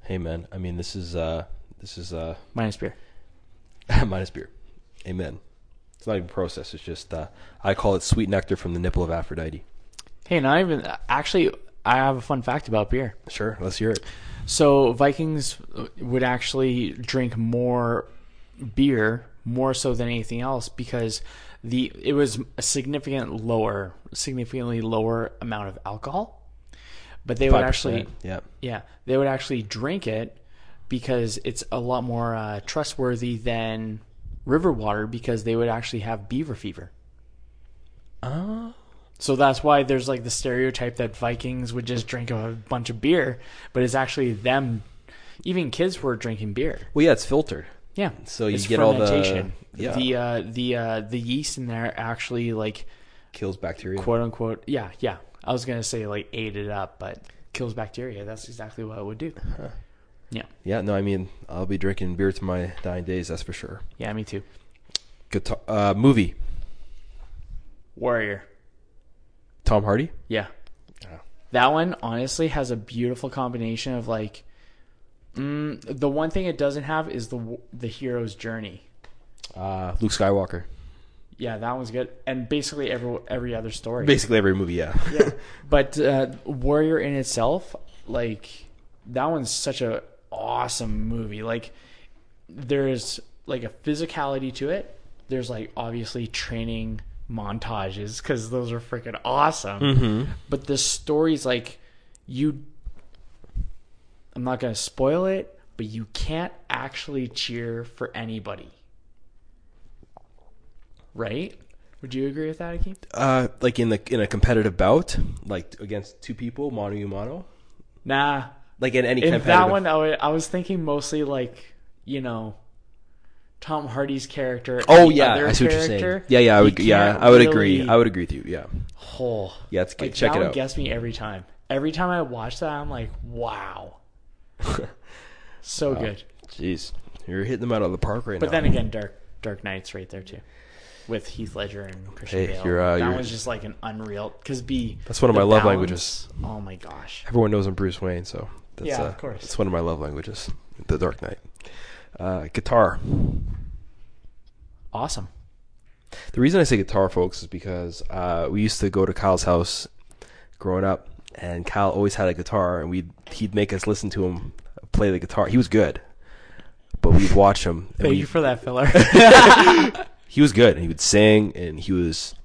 Hey man, I mean this is minus beer. Minus beer. Amen. It's not even processed, it's just I call it sweet nectar from the nipple of Aphrodite. Hey, not even actually I have a fun fact about beer. Sure, let's hear it. So Vikings would actually drink more beer, more so than anything else, because it was a significantly lower amount of alcohol. But they 5%, would actually, they would actually drink it because it's a lot more trustworthy than river water, because they would actually have beaver fever. So that's why there's like the stereotype that Vikings would just drink a bunch of beer, but it's actually them. Even kids were drinking beer. Well, yeah, it's filtered. Yeah, so you get fermentation. The yeast in there actually like kills bacteria. Quote unquote. Yeah, yeah. I was gonna say like ate it up, but kills bacteria. That's exactly what it would do. Huh. Yeah. Yeah. No, I mean I'll be drinking beer to my dying days. That's for sure. Yeah, me too. Good movie. Warrior. Tom Hardy? Yeah. Oh. That one honestly has a beautiful combination of like the one thing it doesn't have is the hero's journey. Luke Skywalker. Yeah, that one's good. And basically every other story. Basically every movie, yeah. Yeah. But Warrior in itself, like that one's such an awesome movie. Like there's like a physicality to it. There's like obviously training montages because those are freaking awesome. Mm-hmm. But the story's like I'm not going to spoil it, but you can't actually cheer for anybody. Right? Would you agree with that, Akeem? Like in a competitive bout, like against two people, mano a mano? Nah. Like in any competitive... In that one, I was thinking mostly like, you know... Tom Hardy's character. Oh yeah, I see what you're saying. Yeah, I would agree. I would agree with you. Yeah. Oh. Yeah, it's good. Like, check it out. That gets me every time. Every time I watch that, I'm like, wow. So good. Jeez, you're hitting them out of the park right now. But then again, Dark Knight's right there too, with Heath Ledger and Christian Bale. That was just like an unreal. Because that's one of my love languages. Oh my gosh. Everyone knows I'm Bruce Wayne, so that's, of course, it's one of my love languages. The Dark Knight. Guitar. Awesome. The reason I say guitar, folks, is because we used to go to Kyle's house growing up, and Kyle always had a guitar, and he'd make us listen to him play the guitar. He was good, but we'd watch him. And thank you for that filler. He was good, and he would sing, and he was...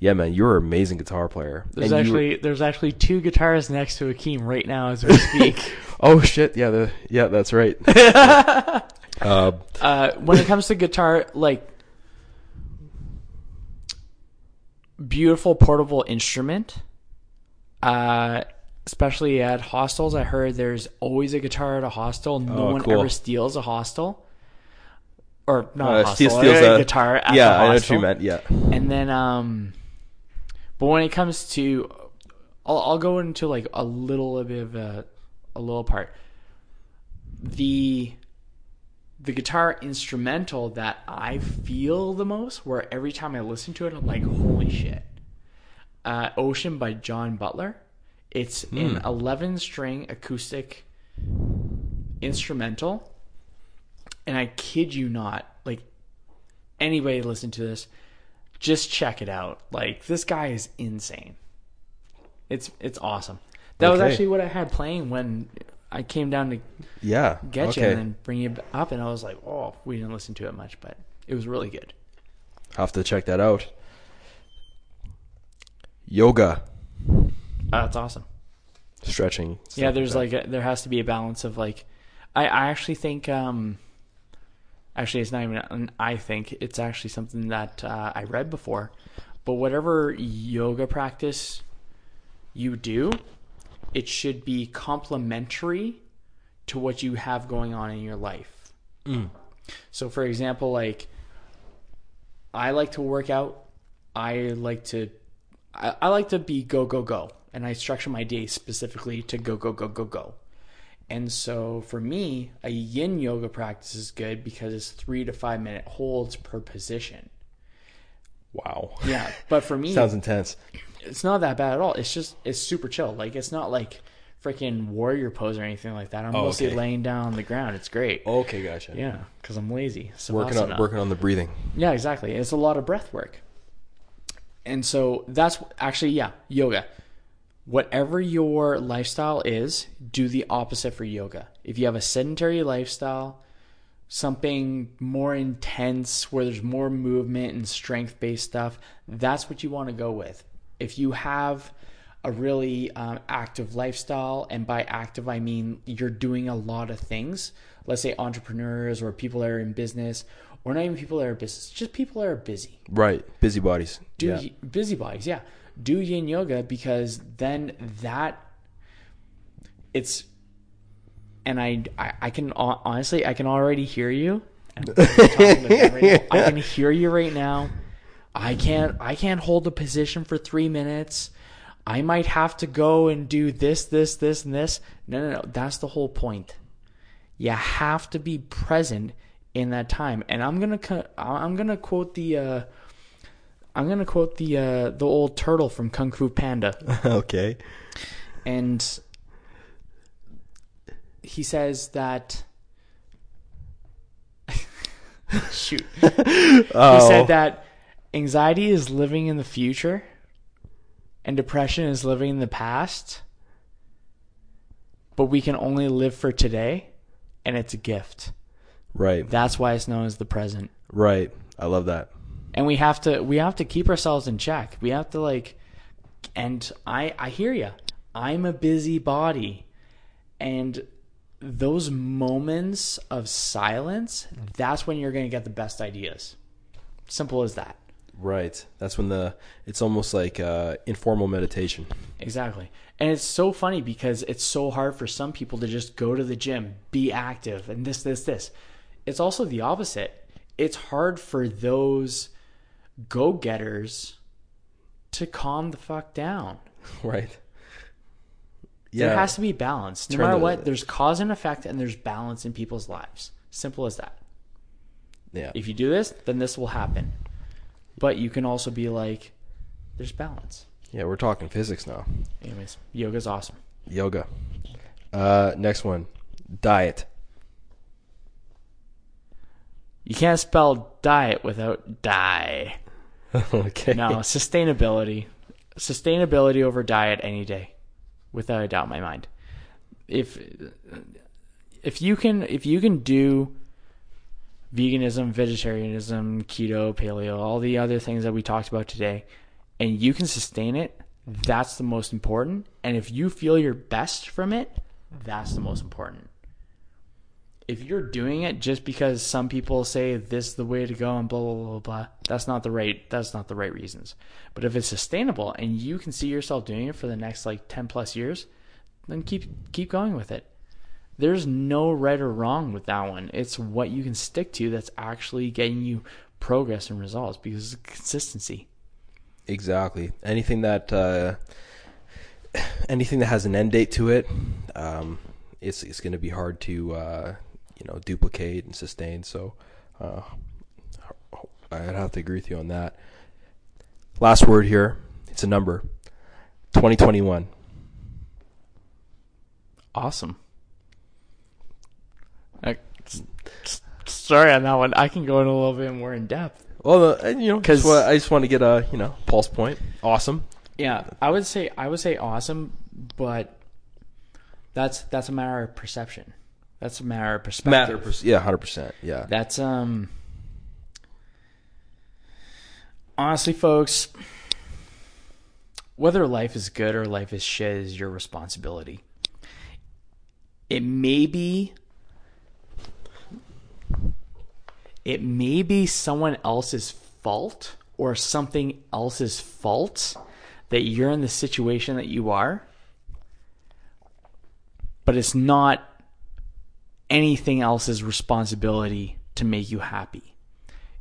Yeah, man, you're an amazing guitar player. There's actually two guitarists next to Akeem right now as we speak. Oh shit! Yeah, that's right. When it comes to guitar, like beautiful portable instrument, especially at hostels. I heard there's always a guitar at a hostel. No one ever steals a hostel. Or not a hostel, steals a guitar at the hostel. I know what you meant, yeah. And then, but when it comes to, I'll go into like a little bit of a little part. The guitar instrumental that I feel the most, where every time I listen to it, I'm like, holy shit. Ocean by John Butler. It's an 11-string acoustic instrumental. And I kid you not, like, anybody listen to this, just check it out. Like, this guy is insane. It's awesome. That was actually what I had playing when I came down to get you and then bring you up. And I was like, oh, we didn't listen to it much, but it was really good. I'll have to check that out. Yoga. That's awesome. Stretching. Yeah, there's there has to be a balance of, like, I actually think... Actually, it's not even an I think. It's actually something that I read before. But whatever yoga practice you do, it should be complementary to what you have going on in your life. Mm. So, for example, like I like to work out. I like to be go, go, go. and I structure my day specifically to go, go, go, go, go. And so for me, a yin yoga practice is good because it's 3 to 5 minute holds per position. Wow. Yeah. But for me, sounds intense. It's not that bad at all. It's just, it's super chill. Like, it's not like freaking warrior pose or anything like that. I'm mostly laying down on the ground. It's great. Okay. Gotcha. Yeah. Cause I'm lazy. So working on the breathing. Yeah, exactly. It's a lot of breath work. And so that's actually, yeah, yoga. Whatever your lifestyle is, do the opposite for yoga. If you have a sedentary lifestyle, something more intense where there's more movement and strength-based stuff, that's what you want to go with. If you have a really active lifestyle, and by active I mean you're doing a lot of things, let's say entrepreneurs or people that are in business, or not even people that are in business, just people that are busy. Right, busybodies. Busybodies, yeah. Do yin yoga, because then I can already hear you. I can hear you right now. I can't hold a position for 3 minutes. I might have to go and do this, and this. No. That's the whole point. You have to be present in that time. And I'm gonna quote the. I'm gonna quote the old turtle from Kung Fu Panda. Okay. And he says that. Shoot. Oh. He said that anxiety is living in the future, and depression is living in the past. But we can only live for today, and it's a gift. Right. That's why it's known as the present. Right. I love that. And we have to keep ourselves in check. We have to I hear you. I'm a busybody, and those moments of silence, that's when you're going to get the best ideas. Simple as that. Right. That's when it's almost like informal meditation. Exactly. And it's so funny because it's so hard for some people to just go to the gym, be active, and this. It's also the opposite. It's hard for those go-getters to calm the fuck down. Right. Yeah. There has to be balance. No matter what, there's cause and effect, and there's balance in people's lives. Simple as that. Yeah. If you do this, then this will happen. But you can also be like, there's balance. Yeah, we're talking physics now. Anyways, yoga's awesome. Yoga. Next one, diet. You can't spell diet without die. Okay. No, sustainability. Sustainability over diet any day, without a doubt in my mind. If you can do veganism, vegetarianism, keto, paleo, all the other things that we talked about today, and you can sustain it, that's the most important. And if you feel your best from it, that's the most important. If you're doing it just because some people say this is the way to go and blah, blah, blah, blah, that's not the right reasons. But if it's sustainable and you can see yourself doing it for the next 10 plus years, then keep going with it. There's no right or wrong with that one. It's what you can stick to that's actually getting you progress and results, because it's consistency. Exactly. Anything that has an end date to it, it's going to be hard to duplicate and sustain. So I'd have to agree with you on that. Last word here. It's a number. 2021. Awesome. Sorry on that one. I can go in a little bit more in depth. Well, because I just want to get a pulse point. Awesome. Yeah, I would say awesome, but that's a matter of perception. That's a matter of perspective. Yeah, 100%. Yeah. That's honestly, folks, whether life is good or life is shit is your responsibility. It may be someone else's fault or something else's fault that you're in the situation that you are, but it's not anything else's responsibility to make you happy.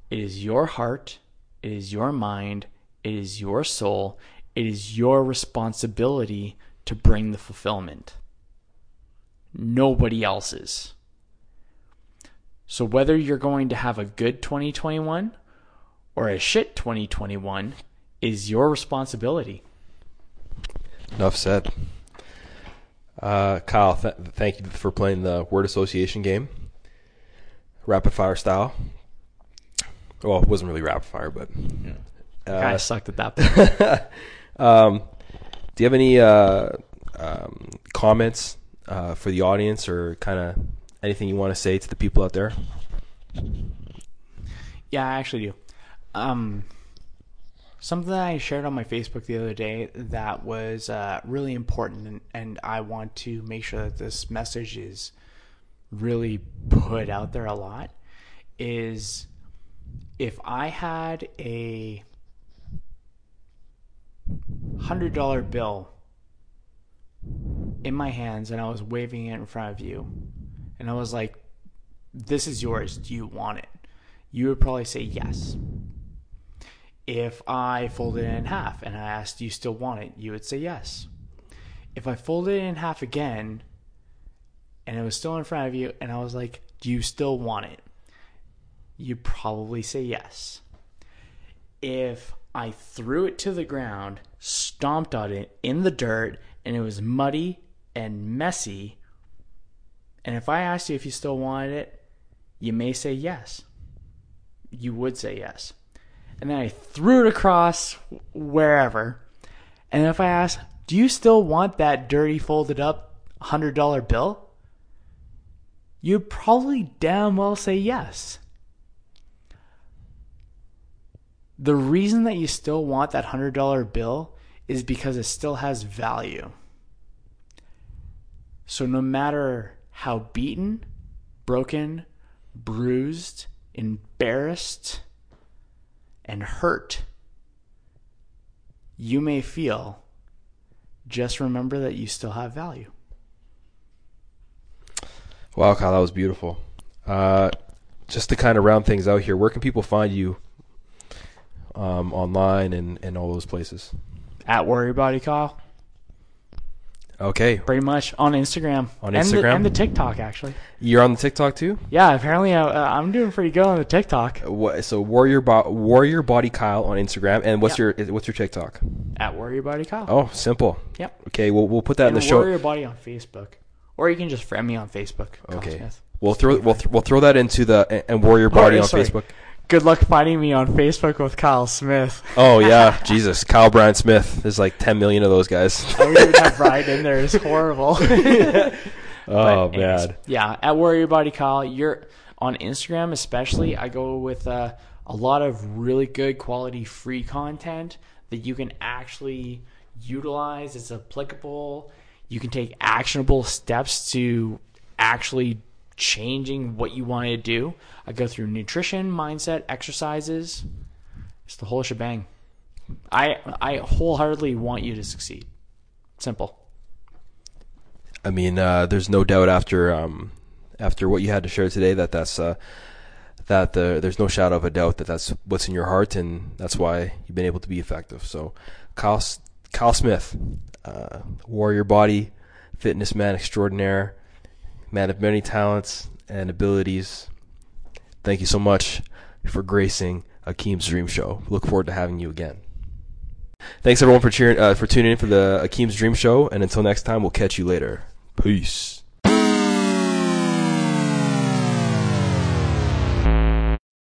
It is your heart. It is your mind. It is your soul. It is your responsibility to bring the fulfillment. Nobody else's. So whether you're going to have a good 2021 or a shit 2021 is your responsibility. Enough said. Kyle, thank you for playing the word association game. Rapid fire style. Well, it wasn't really rapid fire, but... Yeah. I sucked at that point. Do you have any comments for the audience, or kind of anything you want to say to the people out there? Yeah, I actually do. Something that I shared on my Facebook the other day that was really important, and I want to make sure that this message is really put out there a lot, is if I had a $100 bill in my hands and I was waving it in front of you and I was like, this is yours, do you want it? You would probably say yes. If I folded it in half and I asked, do you still want it? You would say yes. If I folded it in half again and it was still in front of you and I was like, do you still want it? You probably say yes. If I threw it to the ground, stomped on it in the dirt, and it was muddy and messy, and if I asked you if you still wanted it, you may say yes. You would say yes. And then I threw it across wherever, and if I asked, do you still want that dirty folded up $100 bill? You'd probably damn well say yes. The reason that you still want that $100 bill is because it still has value. So no matter how beaten, broken, bruised, embarrassed, and hurt you may feel, just remember that you still have value. Wow, Kyle, that was beautiful. Just to kind of round things out here, where can people find you? Online and all those places. At Warrior Body Kyle. Okay. Pretty much on Instagram. And the TikTok, actually. You're on the TikTok too? Yeah, apparently I'm doing pretty good on the TikTok. So Warrior Body Kyle on Instagram, and what's your TikTok? At Warrior Body Kyle. Oh, simple. Yep. Okay, we'll put that in the show. Warrior Body on Facebook, or you can just friend me on Facebook. Okay. We'll throw that into the and Warrior Body on Facebook. Good luck finding me on Facebook with Kyle Smith. Oh, yeah. Jesus. Kyle Brian Smith. There's like 10 million of those guys. I wish you'd have Brian in there. It's horrible. Oh, man. Yeah. At Warrior Body Kyle, you're on Instagram especially. I go with a lot of really good quality free content that you can actually utilize. It's applicable. You can take actionable steps to actually changing what you want to do. I go through nutrition, mindset, exercises. It's the whole shebang. I wholeheartedly want you to succeed. Simple. I mean, there's no doubt after what you had to share today that there's no shadow of a doubt that that's what's in your heart, and that's why you've been able to be effective. So, Kyle Smith, Warrior Body, fitness man extraordinaire, man of many talents and abilities. Thank you so much for gracing Akeem's Dream Show. Look forward to having you again. Thanks everyone for tuning in for the Akeem's Dream Show, and until next time, we'll catch you later. Peace.